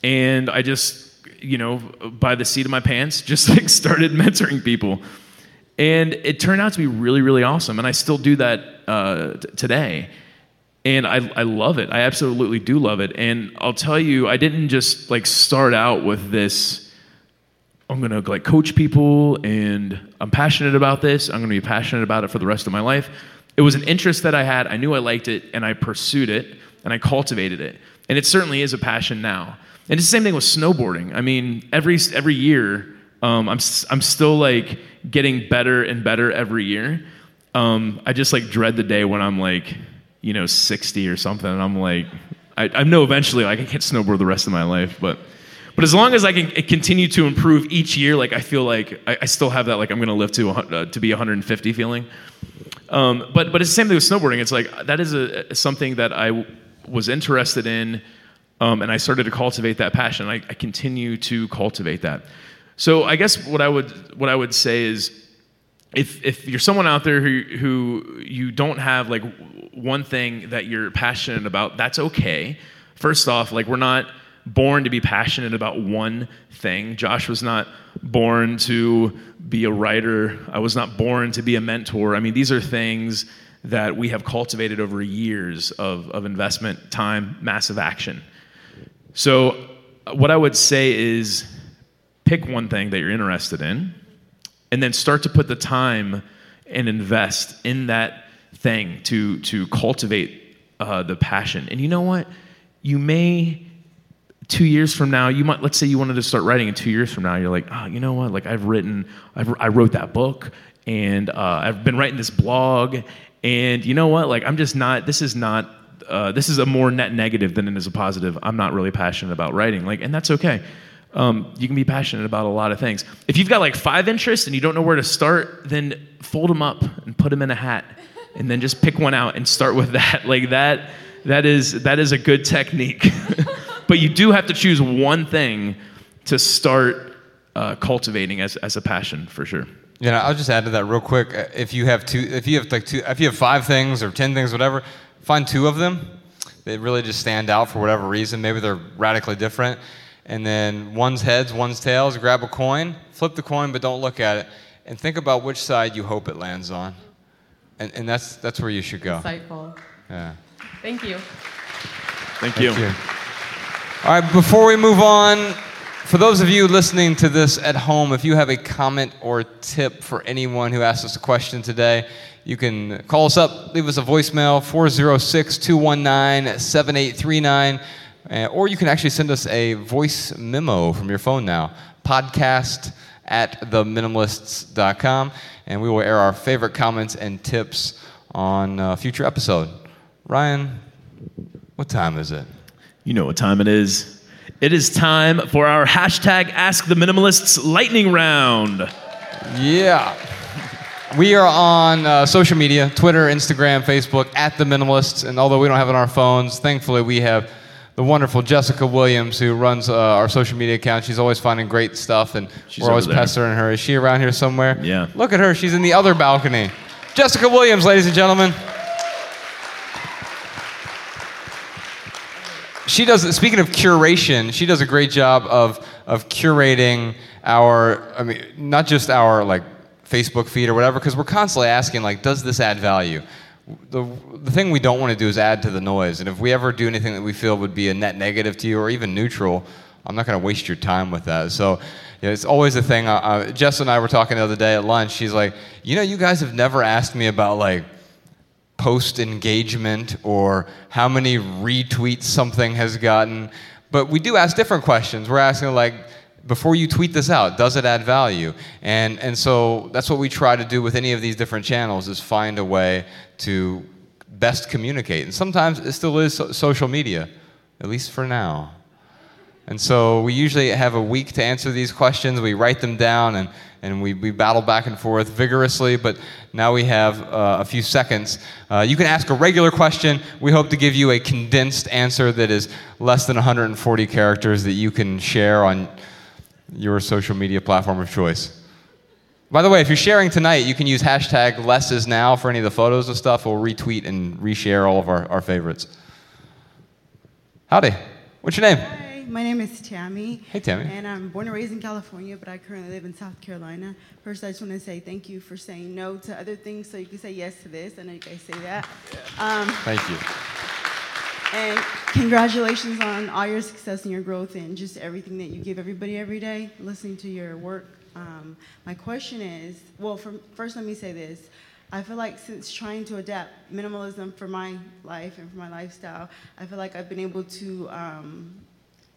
And I just, you know, by the seat of my pants, just like started mentoring people. And it turned out to be really, really awesome. And I still do that uh, t- today. And I, I love it. I absolutely do love it. And I'll tell you, I didn't just like start out with this, I'm going to like coach people and I'm passionate about this. I'm going to be passionate about it for the rest of my life. It was an interest that I had. I knew I liked it, and I pursued it, and I cultivated it. And it certainly is a passion now. And it's the same thing with snowboarding. I mean, every every year, um, I'm I'm still like getting better and better every year. Um, I just like dread the day when I'm like, you know, sixty or something, and I'm like, I, I know eventually like I can't snowboard the rest of my life, but but as long as I can continue to improve each year, like I feel like I, I still have that like I'm gonna live to uh, to be one hundred fifty feeling. Um, but but it's the same thing with snowboarding. It's like that is a, something that I w- was interested in. Um, and I started to cultivate that passion. I, I continue to cultivate that. So I guess what I would what I would say is, if if you're someone out there who who you don't have like one thing that you're passionate about, that's okay. First off, like we're not born to be passionate about one thing. Josh was not born to be a writer. I was not born to be a mentor. I mean, these are things that we have cultivated over years of of investment, time, massive action. So what I would say is pick one thing that you're interested in and then start to put the time and invest in that thing to, to cultivate uh, the passion. And you know what? You may, two years from now, you might, let's say you wanted to start writing, and two years from now, you're like, oh, you know what? Like I've written, I've, I wrote that book and uh, I've been writing this blog, and you know what? Like I'm just not, this is not, Uh, this is a more net negative than it is a positive. I'm not really passionate about writing, like, and that's okay. Um, you can be passionate about a lot of things. If you've got like five interests and you don't know where to start, then fold them up and put them in a hat, and then just pick one out and start with that. Like that, that is that is a good technique. But you do have to choose one thing to start uh, cultivating as as a passion for sure. Yeah, I'll just add to that real quick. If you have two, if you have like two, if you have five things or ten things, whatever. Find two of them. They really just stand out for whatever reason. Maybe they're radically different. And then one's heads, one's tails. Grab a coin, flip the coin, but don't look at it. And think about which side you hope it lands on. And, and that's that's where you should go. Insightful. Yeah. Thank you. Thank you. Thank you. All right, before we move on, for those of you listening to this at home, if you have a comment or tip for anyone who asked us a question today, you can call us up, leave us a voicemail, four oh six, two one nine, seven eight three nine, uh, or you can actually send us a voice memo from your phone now, podcast at the minimalists dot com, and we will air our favorite comments and tips on a future episode. Ryan, what time is it? You know what time it is. It is time for our hashtag Ask the Minimalists lightning round. Yeah. We are on uh, social media, Twitter, Instagram, Facebook, at The Minimalists. And although we don't have it on our phones, thankfully we have the wonderful Jessica Williams, who runs uh, our social media account. She's always finding great stuff, and she's we're always there. Pestering her. Is she around here somewhere? Yeah. Look at her. She's in the other balcony. Jessica Williams, ladies and gentlemen. She does, speaking of curation, she does a great job of of curating our, I mean, not just our, like, Facebook feed or whatever, because we're constantly asking, like, does this add value? The the thing we don't want to do is add to the noise, and if we ever do anything that we feel would be a net negative to you or even neutral, I'm not going to waste your time with that. So yeah, it's always a thing. Uh, uh, Jess and I were talking the other day at lunch. She's like, you know, you guys have never asked me about, like, post engagement or how many retweets something has gotten, but we do ask different questions. We're asking, like, before you tweet this out, does it add value? And and so that's what we try to do with any of these different channels, is find a way to best communicate. And sometimes it still is so- social media, at least for now. And so we usually have a week to answer these questions. We write them down, and, and we, we battle back and forth vigorously, but now we have uh, a few seconds. Uh, you can ask a regular question. We hope to give you a condensed answer that is less than one hundred forty characters that you can share on your social media platform of choice. By the way, if you're sharing tonight, you can use hashtag LessIsNow for any of the photos and stuff. We'll retweet and reshare all of our, our favorites. Howdy. What's your name? Hi, my name is Tammy. Hey, Tammy. And I'm born and raised in California, but I currently live in South Carolina. First, I just want to say thank you for saying no to other things so you can say yes to this. I know you guys say that. Um, thank you. And congratulations on all your success and your growth and just everything that you give everybody every day, listening to your work. Um, my question is, well, for, first let me say this. I feel like since trying to adapt minimalism for my life and for my lifestyle, I feel like I've been able to um,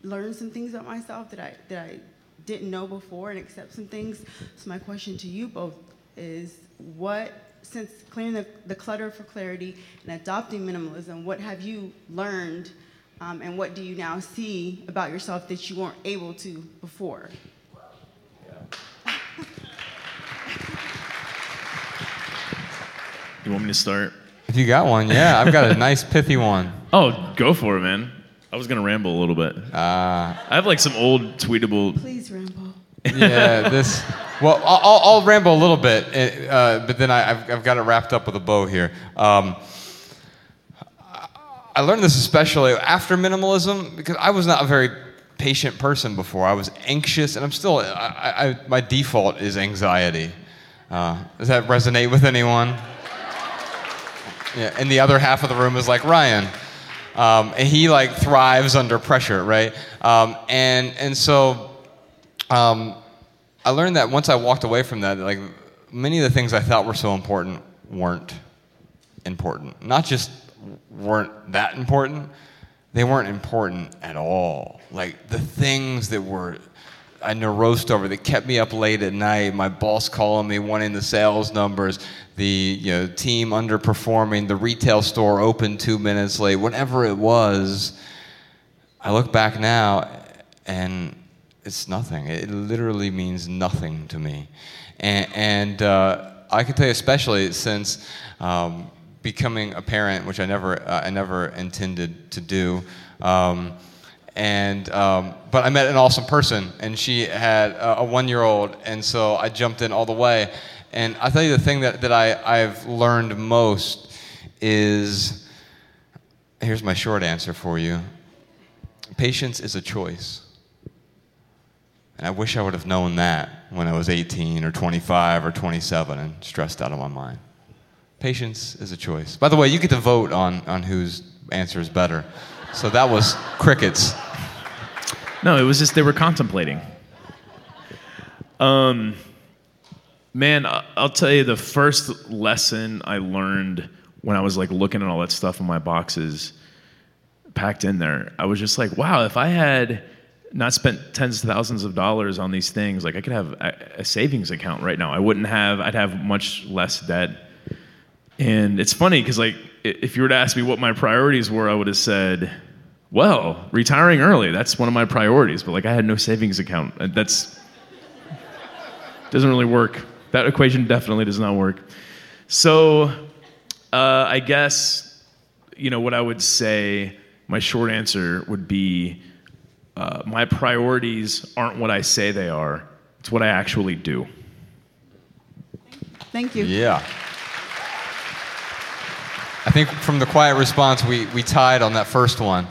learn some things about myself that I that I didn't know before and accept some things. So my question to you both is, what, since clearing the, the clutter for clarity and adopting minimalism, what have you learned um, and what do you now see about yourself that you weren't able to before? You want me to start? If you got one, yeah. I've got a nice pithy one. Oh, go for it, man. I was going to ramble a little bit. Uh, I have like some old tweetable... Please ramble. Yeah, this... Well, I'll, I'll ramble a little bit, uh, but then I, I've, I've got it wrapped up with a bow here. Um, I learned this especially after minimalism because I was not a very patient person before. I was anxious, and I'm still... I, I, my default is anxiety. Uh, does that resonate with anyone? Yeah, and the other half of the room is like Ryan, um, and he like thrives under pressure, right? Um, and and so, um, I learned that once I walked away from that, like many of the things I thought were so important weren't important. Not just weren't that important; they weren't important at all. Like the things that were, I neurosed over, that kept me up late at night. My boss calling me, wanting the sales numbers. The you know team underperforming, the retail store open two minutes late, whatever it was, I look back now and it's nothing. It literally means nothing to me. And, and uh, I can tell you, especially since um, becoming a parent, which I never, uh, I never intended to do. Um, And um, but I met an awesome person, and she had a, a one-year-old, and so I jumped in all the way. And I'll tell you the thing that, that I, I've learned most is, here's my short answer for you. Patience is a choice. And I wish I would have known that when I was eighteen or twenty-five or twenty-seven and stressed out of my mind. Patience is a choice. By the way, you get to vote on, on whose answer is better. So that was crickets. No, it was just they were contemplating. Um, man, I'll tell you the first lesson I learned when I was like looking at all that stuff in my boxes packed in there. I was just like, wow, if I had not spent tens of thousands of dollars on these things, like I could have a, a savings account right now. I wouldn't have, I'd have much less debt. And it's funny because like if you were to ask me what my priorities were, I would have said, well, retiring early, that's one of my priorities. But like I had no savings account. That's doesn't really work. That equation definitely does not work. So uh, I guess, you know, what I would say, my short answer would be uh, my priorities aren't what I say they are. It's what I actually do. Thank you. Yeah. I think from the quiet response, we, we tied on that first one.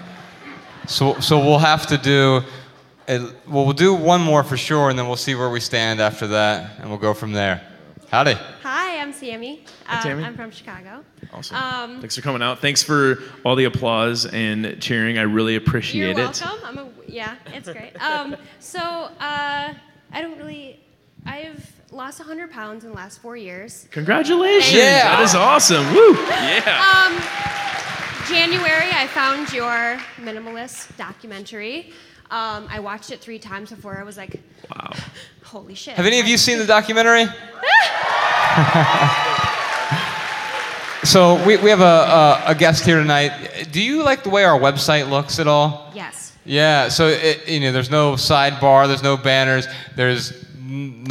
So so we'll have to do, a, well, we'll do one more for sure, and then we'll see where we stand after that, and we'll go from there. Howdy. Hi, I'm Sammy. Hi, Sammy. Uh, I'm from Chicago. Awesome. Um, Thanks for coming out. Thanks for all the applause and cheering. I really appreciate it. You're welcome. It. I'm a, yeah, it's great. Um, so uh, I don't really, I've... lost one hundred pounds in the last four years. Congratulations. Yeah. That is awesome. Woo. Yeah. Um, January, I found your Minimalist documentary. Um, I watched it three times before I was like, wow. Holy shit. Have any of you seen the documentary? So we, we have a, a, a guest here tonight. Do you like the way our website looks at all? Yes. Yeah. So, it, you know, there's no sidebar. There's no banners. There's...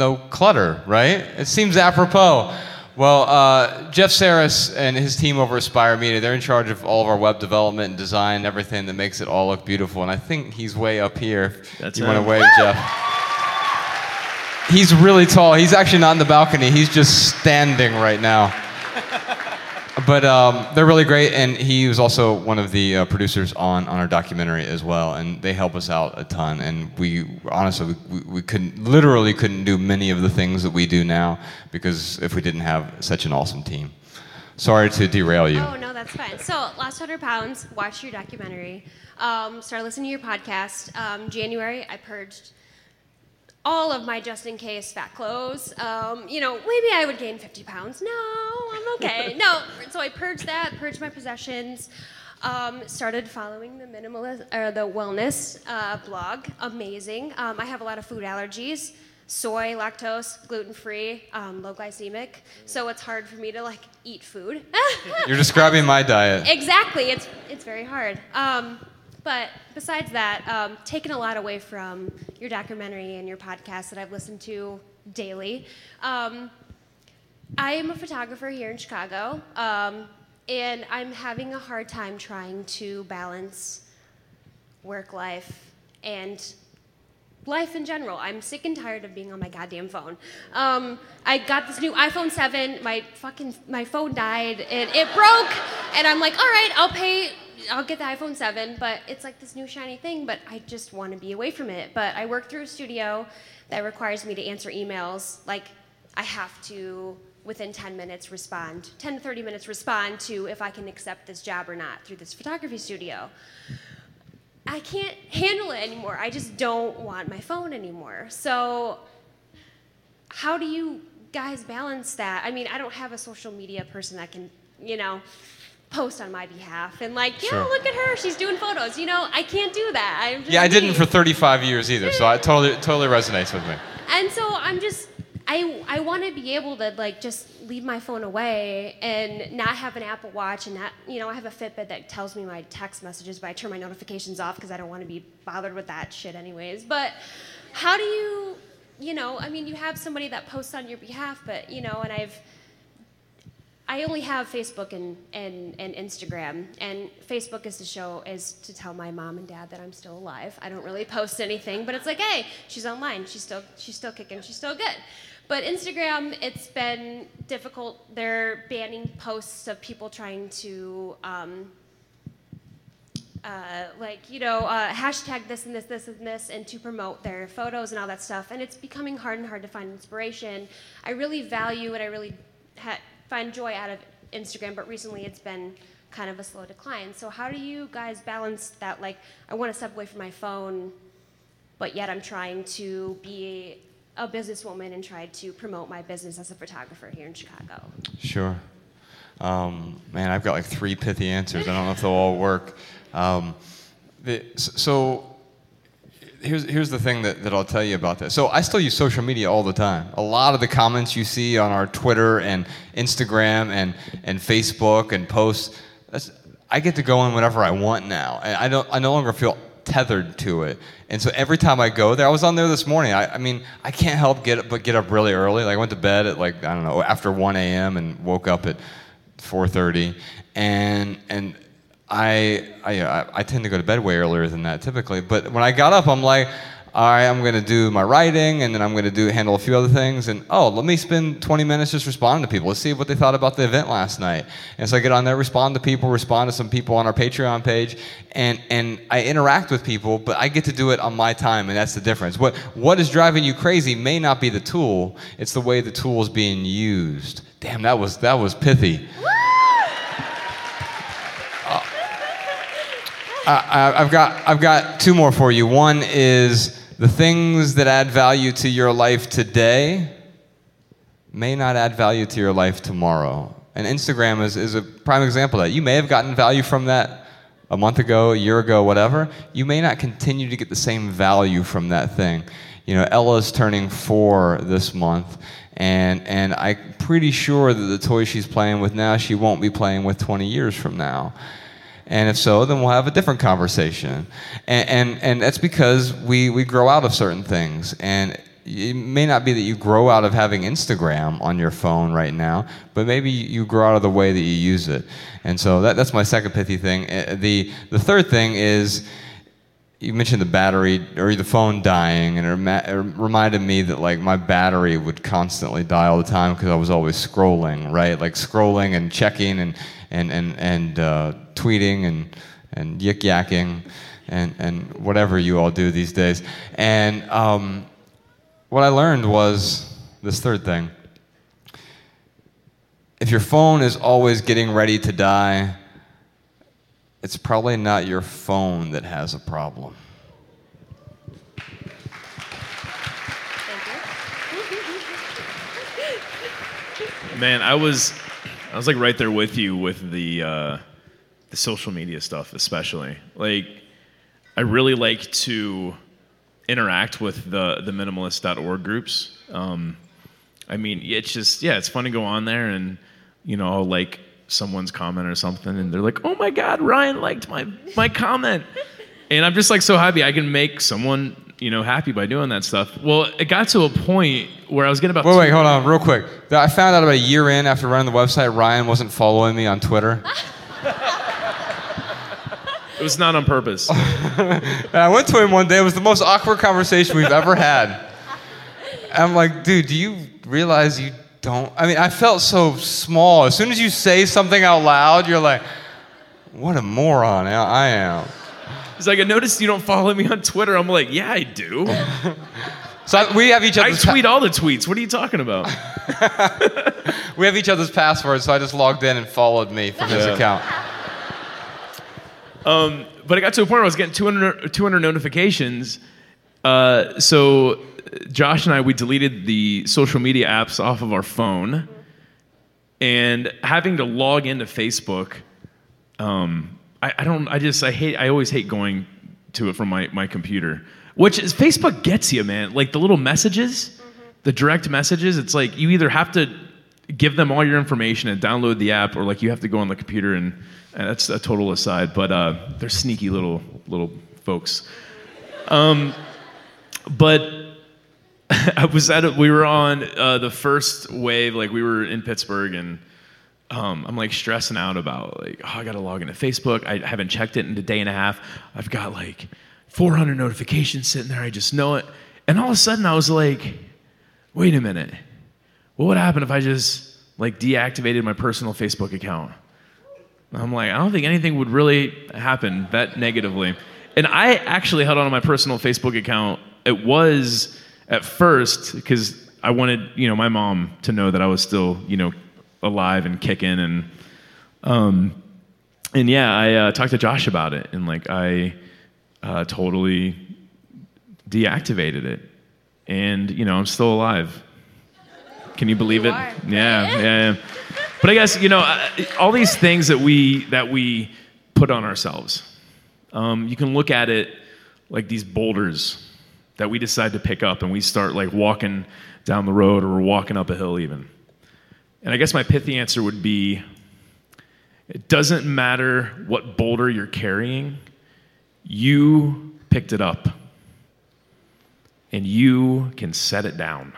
no clutter, right? It seems apropos. Well, uh, Jeff Sarris and his team over at Spire Media, they're in charge of all of our web development and design, everything that makes it all look beautiful. And I think he's way up here. That's you want to wave, Jeff. He's really tall. He's actually not in the balcony. He's just standing right now. But um, they're really great, and he was also one of the uh, producers on, on our documentary as well, and they help us out a ton. And we honestly, we, we couldn't, literally couldn't do many of the things that we do now because if we didn't have such an awesome team. Sorry to derail you. Oh, no, that's fine. So, lost one hundred pounds, watched your documentary, um, started listening to your podcast. Um, January, I purged all of my just-in-case fat clothes. Um, you know, maybe I would gain fifty pounds. No, I'm okay. No, so I purged that, purged my possessions, um, started following the minimalist or the wellness uh, blog. Amazing. Um, I have a lot of food allergies. Soy, lactose, gluten-free, um, low glycemic. So it's hard for me to like eat food. You're describing my diet. Exactly. It's it's very hard. Um, but besides that, um, taken a lot away from your documentary and your podcast that I've listened to daily. Um, I am a photographer here in Chicago, um, and I'm having a hard time trying to balance work life and life in general. I'm sick and tired of being on my goddamn phone. Um, I got this new iPhone seven. My fucking my phone died, and it broke. And I'm like, all right, I'll pay. I'll get the iPhone seven. But it's like this new shiny thing. But I just want to be away from it. But I work through a studio that requires me to answer emails. Like I have to within ten minutes respond, ten to thirty minutes respond to if I can accept this job or not through this photography studio. I can't handle it anymore. I just don't want my phone anymore. So how do you guys balance that? I mean, I don't have a social media person that can, you know, post on my behalf and like, yeah, sure. Look at her. She's doing photos. You know, I can't do that. I'm just yeah, I didn't for thirty-five years either, so it totally, totally resonates with me. And so I'm just, I, I want to be able to, like, just leave my phone away and not have an Apple Watch and not, you know, I have a Fitbit that tells me my text messages, but I turn my notifications off because I don't want to be bothered with that shit anyways. But how do you, you know, I mean, you have somebody that posts on your behalf, but, you know, and I've, I only have Facebook and, and, and Instagram, and Facebook is to show, is to tell my mom and dad that I'm still alive. I don't really post anything, but it's like, hey, she's online, she's still, she's still kicking, she's still good. But Instagram, it's been difficult. They're banning posts of people trying to, um, uh, like, you know, uh, hashtag this and this, this and this, and to promote their photos and all that stuff. And it's becoming hard and hard to find inspiration. I really value and I really ha- find joy out of Instagram, but recently it's been kind of a slow decline. So how do you guys balance that? Like, I want to step away from my phone, but yet I'm trying to be a businesswoman and tried to promote my business as a photographer here in Chicago. Sure. Um, man, I've got like three pithy answers. I don't know if they'll all work. Um, the, so here's here's the thing that, that I'll tell you about that. So I still use social media all the time. A lot of the comments you see on our Twitter and Instagram and, and Facebook and posts, that's, I get to go in whenever I want now. And I don't. I no longer feel tethered to it. And so every time I go there, I was on there this morning. I, I mean, I can't help get up, but get up really early. Like I went to bed at like, I don't know, after one a.m. and woke up at four thirty. And and I, I I tend to go to bed way earlier than that typically. But when I got up, I'm like, all right, I'm going to do my writing and then I'm going to do handle a few other things. And oh, let me spend twenty minutes just responding to people. Let's see what they thought about the event last night. And so I get on there, respond to people, respond to some people on our Patreon page, and, and I interact with people, but I get to do it on my time, and that's the difference. What what is driving you crazy may not be the tool, it's the way the tool is being used. Damn, that was that was pithy. uh, I, I've got I've got two more for you. One is, the things that add value to your life today may not add value to your life tomorrow. And Instagram is, is a prime example of that. You may have gotten value from that a month ago, a year ago, whatever. You may not continue to get the same value from that thing. You know, Ella's turning four this month, and and I'm pretty sure that the toy she's playing with now, she won't be playing with twenty years from now. And if so, then we'll have a different conversation. And and, and that's because we, we grow out of certain things. And it may not be that you grow out of having Instagram on your phone right now, but maybe you grow out of the way that you use it. And so that, that's my second pithy thing. The, the third thing is, you mentioned the battery or the phone dying, and it, rem- it reminded me that like my battery would constantly die all the time because I was always scrolling, right? Like scrolling and checking and and and and uh, tweeting and and yik yakking and and whatever you all do these days. And um, what I learned was this third thing: if your phone is always getting ready to die, it's probably not your phone that has a problem. Man, I was, I was like right there with you with the, uh, the social media stuff, especially. Like, I really like to interact with the the Minimalist dot org groups. Um, I mean, it's just yeah, it's fun to go on there and you know like someone's comment or something, and they're like, "Oh my God, Ryan liked my my comment," and I'm just like so happy I can make someone you know happy by doing that stuff. Well, it got to a point where I was getting about. Wait, two- wait, hold on, real quick. I found out about a year in after running the website, Ryan wasn't following me on Twitter. It was not on purpose. And I went to him one day. It was the most awkward conversation we've ever had. I'm like, dude, do you realize you don't? I mean, I felt so small. As soon as you say something out loud, you're like, what a moron I am. He's like, I noticed you don't follow me on Twitter. I'm like, yeah, I do. So I, we have each other's... I tweet pa- all the tweets. What are you talking about? We have each other's passwords, so I just logged in and followed me from his yeah. account. Um, but I got to a point where I was getting two hundred, two hundred notifications. Uh, so Josh and I, we deleted the social media apps off of our phone. And having to log into Facebook, um, I, I don't, I just, I hate, I always hate going to it from my, my computer. Which is, Facebook gets you, man. Like the little messages, mm-hmm. the direct messages, it's like you either have to give them all your information and download the app, or like you have to go on the computer and... And that's a total aside, but uh, they're sneaky little little folks. Um, but I was at a, we were on uh, the first wave, like we were in Pittsburgh, and um, I'm like stressing out about like, oh, I gotta log into Facebook. I haven't checked it in a day and a half. I've got like four hundred notifications sitting there. I just know it. And all of a sudden, I was like, wait a minute, what would happen if I just like deactivated my personal Facebook account? I'm like, I don't think anything would really happen that negatively. And I actually held on to my personal Facebook account. It was at first because I wanted, you know, my mom to know that I was still, you know, alive and kicking. And um, and yeah, I uh, talked to Josh about it. And like, I uh, totally deactivated it. And, you know, I'm still alive. Can you believe you it? Are. Yeah, yeah, yeah. But I guess, you know, all these things that we that we put on ourselves, um, you can look at it like these boulders that we decide to pick up, and we start like walking down the road, or we're walking up a hill even. And I guess my pithy answer would be, it doesn't matter what boulder you're carrying, you picked it up, and you can set it down.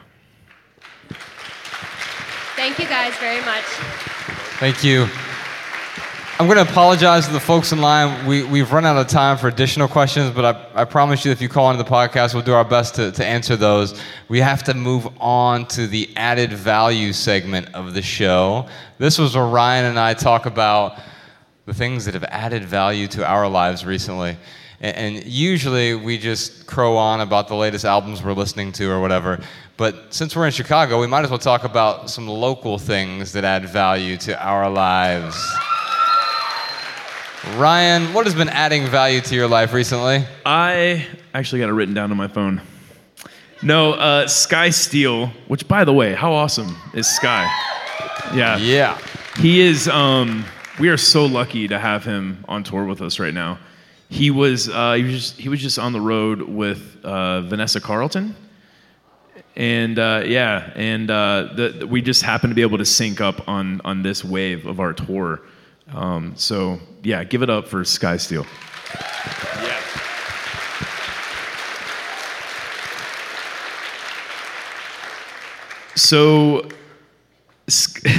Thank you guys very much. Thank you. I'm going to apologize to the folks in line. We, we've run out of time for additional questions, but I, I promise you if you call into the podcast, we'll do our best to, to answer those. We have to move on to the added value segment of the show. This was where Ryan and I talk about the things that have added value to our lives recently. And usually we just crow on about the latest albums we're listening to or whatever. But since we're in Chicago, we might as well talk about some local things that add value to our lives. Ryan, what has been adding value to your life recently? I actually got it written down on my phone. No, uh, Sky Steele, which, by the way, how awesome is Sky? Yeah. Yeah. He is, um, we are so lucky to have him on tour with us right now. He was uh, he was just, he was just on the road with uh, Vanessa Carlton, and uh, yeah, and uh, the, the, we just happened to be able to sync up on on this wave of our tour. Um, so yeah, give it up for Sky Steele. Yeah. So,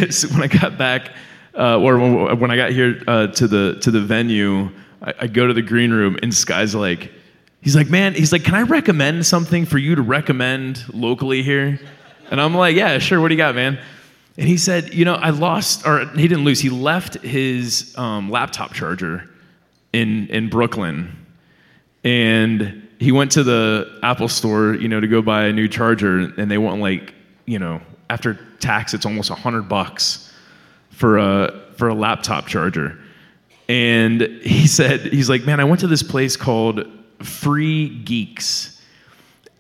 so when I got back, uh, or when I got here uh, to the to the venue. I go to the green room, and Sky's like, he's like, man, he's like, can I recommend something for you to recommend locally here? And I'm like, yeah, sure. What do you got, man? And he said, you know, I lost, or he didn't lose. He left his um, laptop charger in in Brooklyn, and he went to the Apple store, you know, to go buy a new charger, and they want like, you know, after tax, it's almost a hundred bucks for a for a laptop charger. And he said, he's like, man, I went to this place called Free Geeks.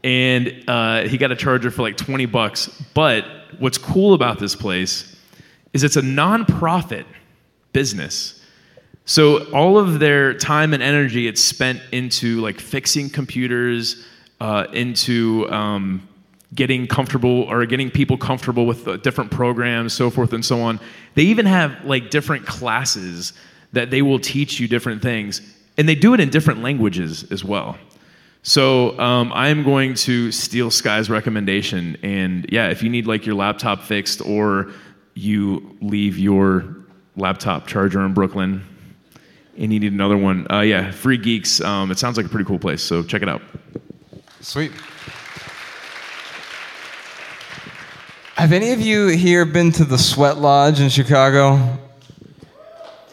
And uh, he got a charger for like twenty bucks. But what's cool about this place is it's a nonprofit business. So all of their time and energy it's spent into like fixing computers, uh, into um, getting comfortable or getting people comfortable with uh, different programs, so forth and so on. They even have like different classes that they will teach you different things. And they do it in different languages as well. So um, I'm going to steal Sky's recommendation. And yeah, if you need like your laptop fixed or you leave your laptop charger in Brooklyn and you need another one, uh, yeah, Free Geeks. Um, it sounds like a pretty cool place. So check it out. Sweet. Have any of you here been to the Sweat Lodge in Chicago?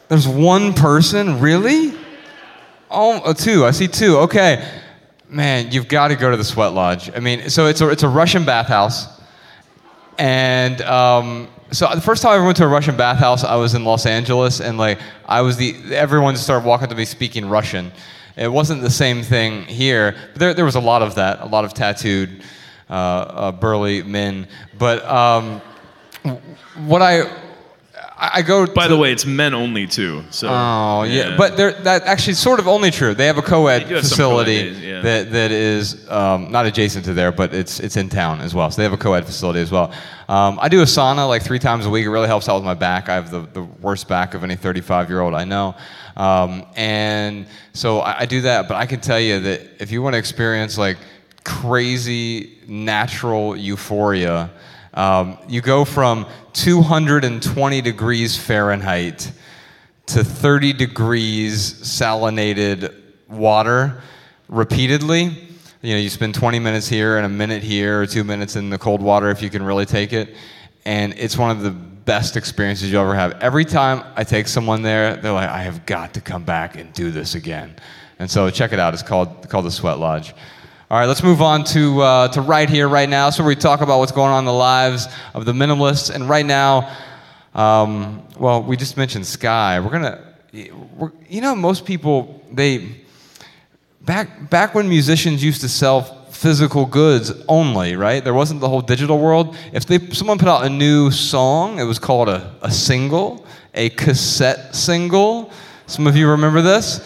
There's one person, really? Oh, two. I see two. Okay, man, you've got to go to the Sweat Lodge. I mean, so it's a it's a Russian bathhouse, and um, so the first time I went to a Russian bathhouse, I was in Los Angeles, and like I was the everyone just started walking to me speaking Russian. It wasn't the same thing here, but there there was a lot of that, a lot of tattooed. Uh, uh, burly men, but um, what I I go. By to, the way, it's men only too. So. Oh yeah, yeah. But that actually sort of only true. They have a co-ed facility co-ed, yeah. that that is um, not adjacent to there, but it's it's in town as well. So they have a co-ed facility as well. Um, I do a sauna like three times a week. It really helps out with my back. I have the, the worst back of any thirty-five-year-old I know, um, and so I, I do that. But I can tell you that if you want to experience like crazy natural euphoria. Um, you go from two hundred twenty degrees Fahrenheit to thirty degrees salinated water repeatedly. You know, you spend twenty minutes here and a minute here or two minutes in the cold water if you can really take it. And it's one of the best experiences you'll ever have. Every time I take someone there, they're like, I have got to come back and do this again. And so check it out. It's called, called the Sweat Lodge. All right, let's move on to uh, to right here, right now. So we talk about what's going on in the lives of the minimalists. And right now, um, well, we just mentioned Sky. We're gonna, we're, you know, most people they back back when musicians used to sell physical goods only, right? There wasn't the whole digital world. If they someone put out a new song, it was called a, a single, a cassette single. Some of you remember this.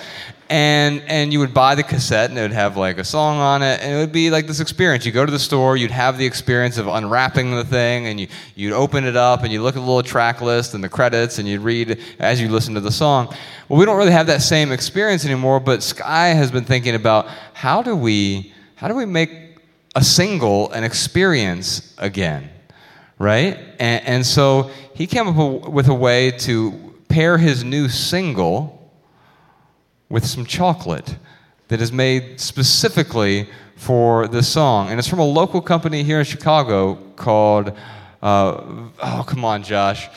And and you would buy the cassette, and it would have like a song on it, and it would be like this experience. You go to the store, you'd have the experience of unwrapping the thing, and you, you'd open it up, and you look at the little track list and the credits, and you'd read as you listen to the song. Well, we don't really have that same experience anymore, but Sky has been thinking about how do we how do we make a single an experience again, right? And, and so he came up with a way to pair his new single with some chocolate that is made specifically for this song. And it's from a local company here in Chicago called, uh, oh, come on, Josh.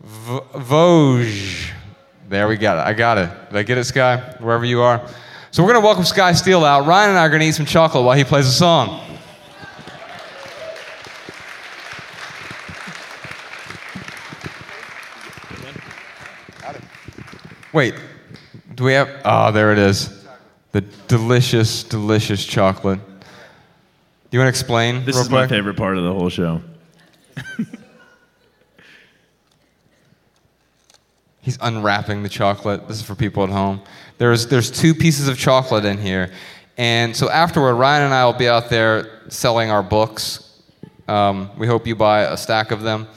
V- Vosges. There we got it. I got it. Did I get it, Sky? Wherever you are. So we're going to welcome Sky Steele out. Ryan and I are going to eat some chocolate while he plays a song. Wait. Do we have, oh, there it is. The delicious, delicious chocolate. Do you want to explain? This is my favorite part of the whole show. He's unwrapping the chocolate. This is for people at home. There's there's two pieces of chocolate in here. And so afterward, Ryan and I will be out there selling our books. Um, we hope you buy a stack of them.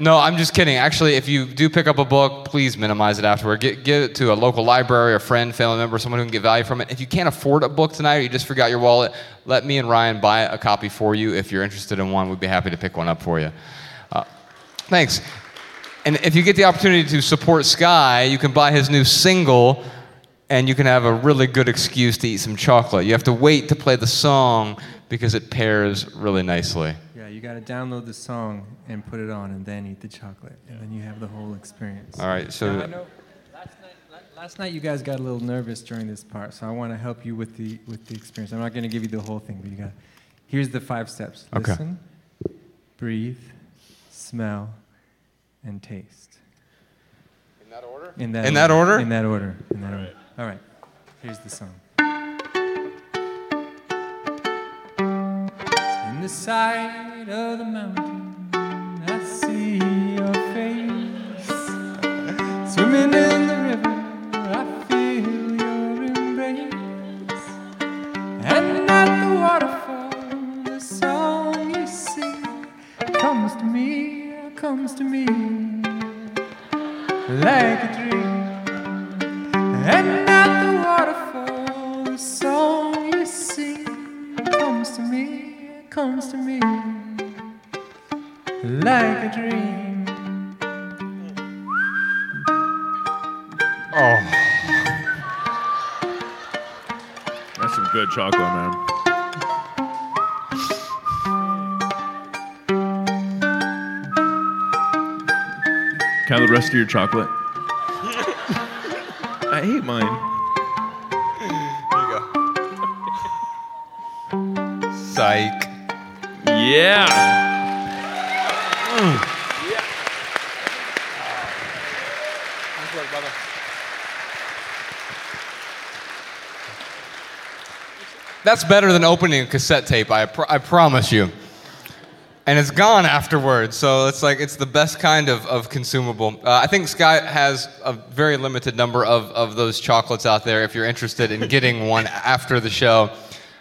No, I'm just kidding. Actually, if you do pick up a book, please minimize it afterward. Get, get it to a local library, a friend, family member, someone who can get value from it. If you can't afford a book tonight or you just forgot your wallet, let me and Ryan buy a copy for you. If you're interested in one, we'd be happy to pick one up for you. Uh, thanks. And if you get the opportunity to support Sky, you can buy his new single, and you can have a really good excuse to eat some chocolate. You have to wait to play the song because it pairs really nicely. You got to download the song and put it on and then eat the chocolate. And then you have the whole experience. All right. So now, I know last night, last night you guys got a little nervous during this part, so I want to help you with the with the experience. I'm not going to give you the whole thing, but you got here's the five steps. Okay. Listen, breathe, smell, and taste. In that order? In that, in order. that order? In that order. In that All order. Right. All right. Here's the song. In the side of the mountain, I see your face. Swimming in the river, I feel your embrace. And at the waterfall, the song you sing comes to me, comes to me like a dream. And at the waterfall, the song you sing comes to me, comes to me like a dream. Oh. That's some good chocolate, man. Can I have the rest of your chocolate? I hate mine. There you go. Psych. Yeah. Yeah. Nice work, brother. That's better than opening a cassette tape, I pr- I promise you. And it's gone afterwards, so it's like it's the best kind of, of consumable. Uh, I think Sky has a very limited number of, of those chocolates out there if you're interested in getting one after the show.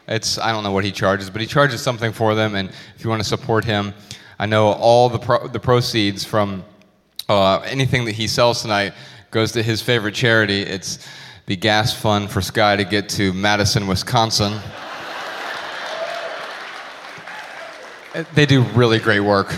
It's I don't know what he charges, but he charges something for them, and if you want to support him, I know all the pro- the proceeds from uh, anything that he sells tonight goes to his favorite charity. It's the gas fund for Sky to get to Madison, Wisconsin. They do really great work.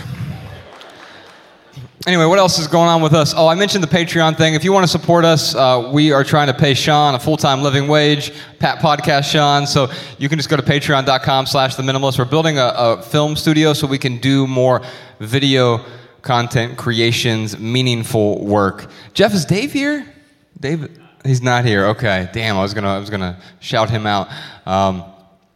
Anyway, what else is going on with us? Oh, I mentioned the Patreon thing. If you want to support us, uh, we are trying to pay Sean a full-time living wage, Pat Podcast Sean, so you can just go to patreon.com slash the minimalist. We're building a, a film studio so we can do more video content creations, meaningful work. Jeff, is Dave here? Dave, he's not here. Okay, damn, I was gonna, I was gonna shout him out. Um,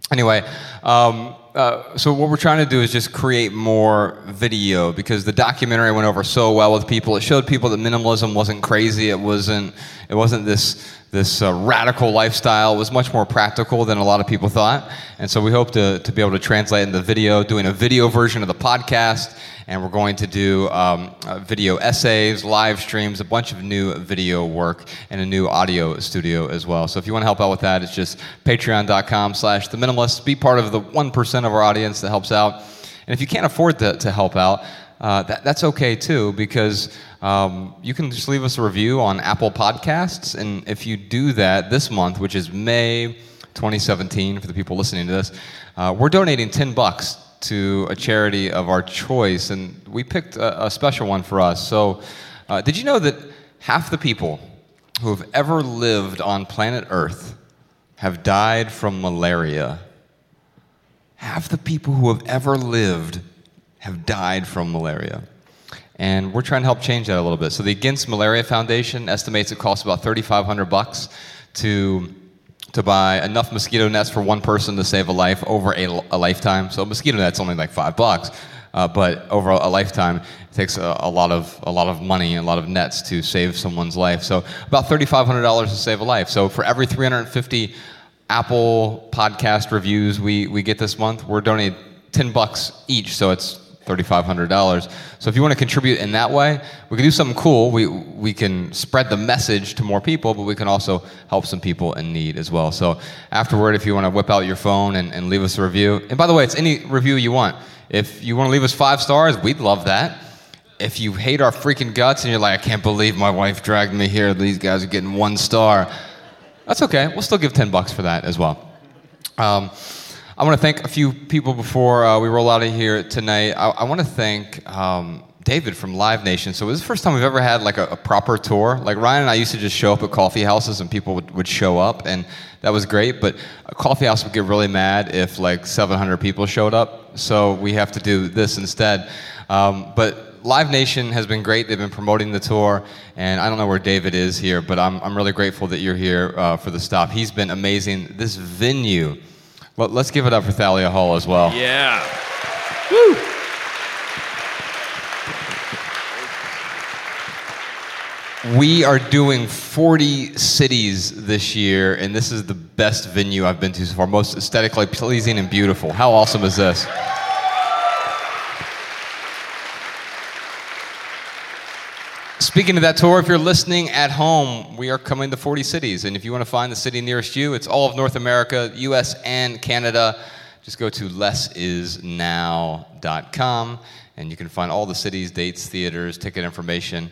anyway, um... Uh, so what we're trying to do is just create more video because the documentary went over so well with people. It showed people that minimalism wasn't crazy. It wasn't. It wasn't this this uh, radical lifestyle. It was much more practical than a lot of people thought. And so we hope to to be able to translate into video, doing a video version of the podcast. And we're going to do um, uh, video essays, live streams, a bunch of new video work, and a new audio studio as well. So if you want to help out with that, it's just patreon.com slash the minimalist. Be part of the one percent of our audience that helps out. And if you can't afford to, to help out, uh, that, that's okay too, because um, you can just leave us a review on Apple Podcasts. And if you do that this month, which is May twenty seventeen, for the people listening to this, uh, we're donating ten bucks to a charity of our choice, and we picked a, a special one for us. So, uh, did you know that half the people who have ever lived on planet Earth have died from malaria? Half the people who have ever lived have died from malaria. And we're trying to help change that a little bit. So the Against Malaria Foundation estimates it costs about thirty-five hundred bucks to to buy enough mosquito nets for one person to save a life over a, a lifetime. So a mosquito net's only like five bucks, uh, but over a lifetime, it takes a, a lot of a lot of money and a lot of nets to save someone's life. So about thirty-five hundred dollars to save a life. So for every three hundred fifty Apple podcast reviews we, we get this month, we're donating ten bucks each, so it's thirty-five hundred dollars. So if you want to contribute in that way, we can do something cool. We we can spread the message to more people, but we can also help some people in need as well. So afterward, if you want to whip out your phone and, and leave us a review, and by the way, it's any review you want. If you want to leave us five stars, we'd love that. If you hate our freaking guts and you're like, I can't believe my wife dragged me here, these guys are getting one star, that's okay. We'll still give ten bucks for that as well. Um, I want to thank a few people before uh, we roll out of here tonight. I, I want to thank um, David from Live Nation. So it was the first time we've ever had like a, a proper tour. Like Ryan and I used to just show up at coffee houses and people would, would show up, and that was great. But a coffee house would get really mad if like seven hundred people showed up. So we have to do this instead. Um, but Live Nation has been great. They've been promoting the tour, and I don't know where David is here, but I'm I'm really grateful that you're here uh, for the stop. He's been amazing. This venue. Well, let's give it up for Thalia Hall as well. Yeah. Woo. We are doing forty cities this year, and this is the best venue I've been to so far. Most aesthetically pleasing and beautiful. How awesome is this? Speaking of that tour, if you're listening at home, we are coming to forty cities. And if you want to find the city nearest you, it's all of North America, U S and Canada. Just go to less is now dot com, and you can find all the cities, dates, theaters, ticket information.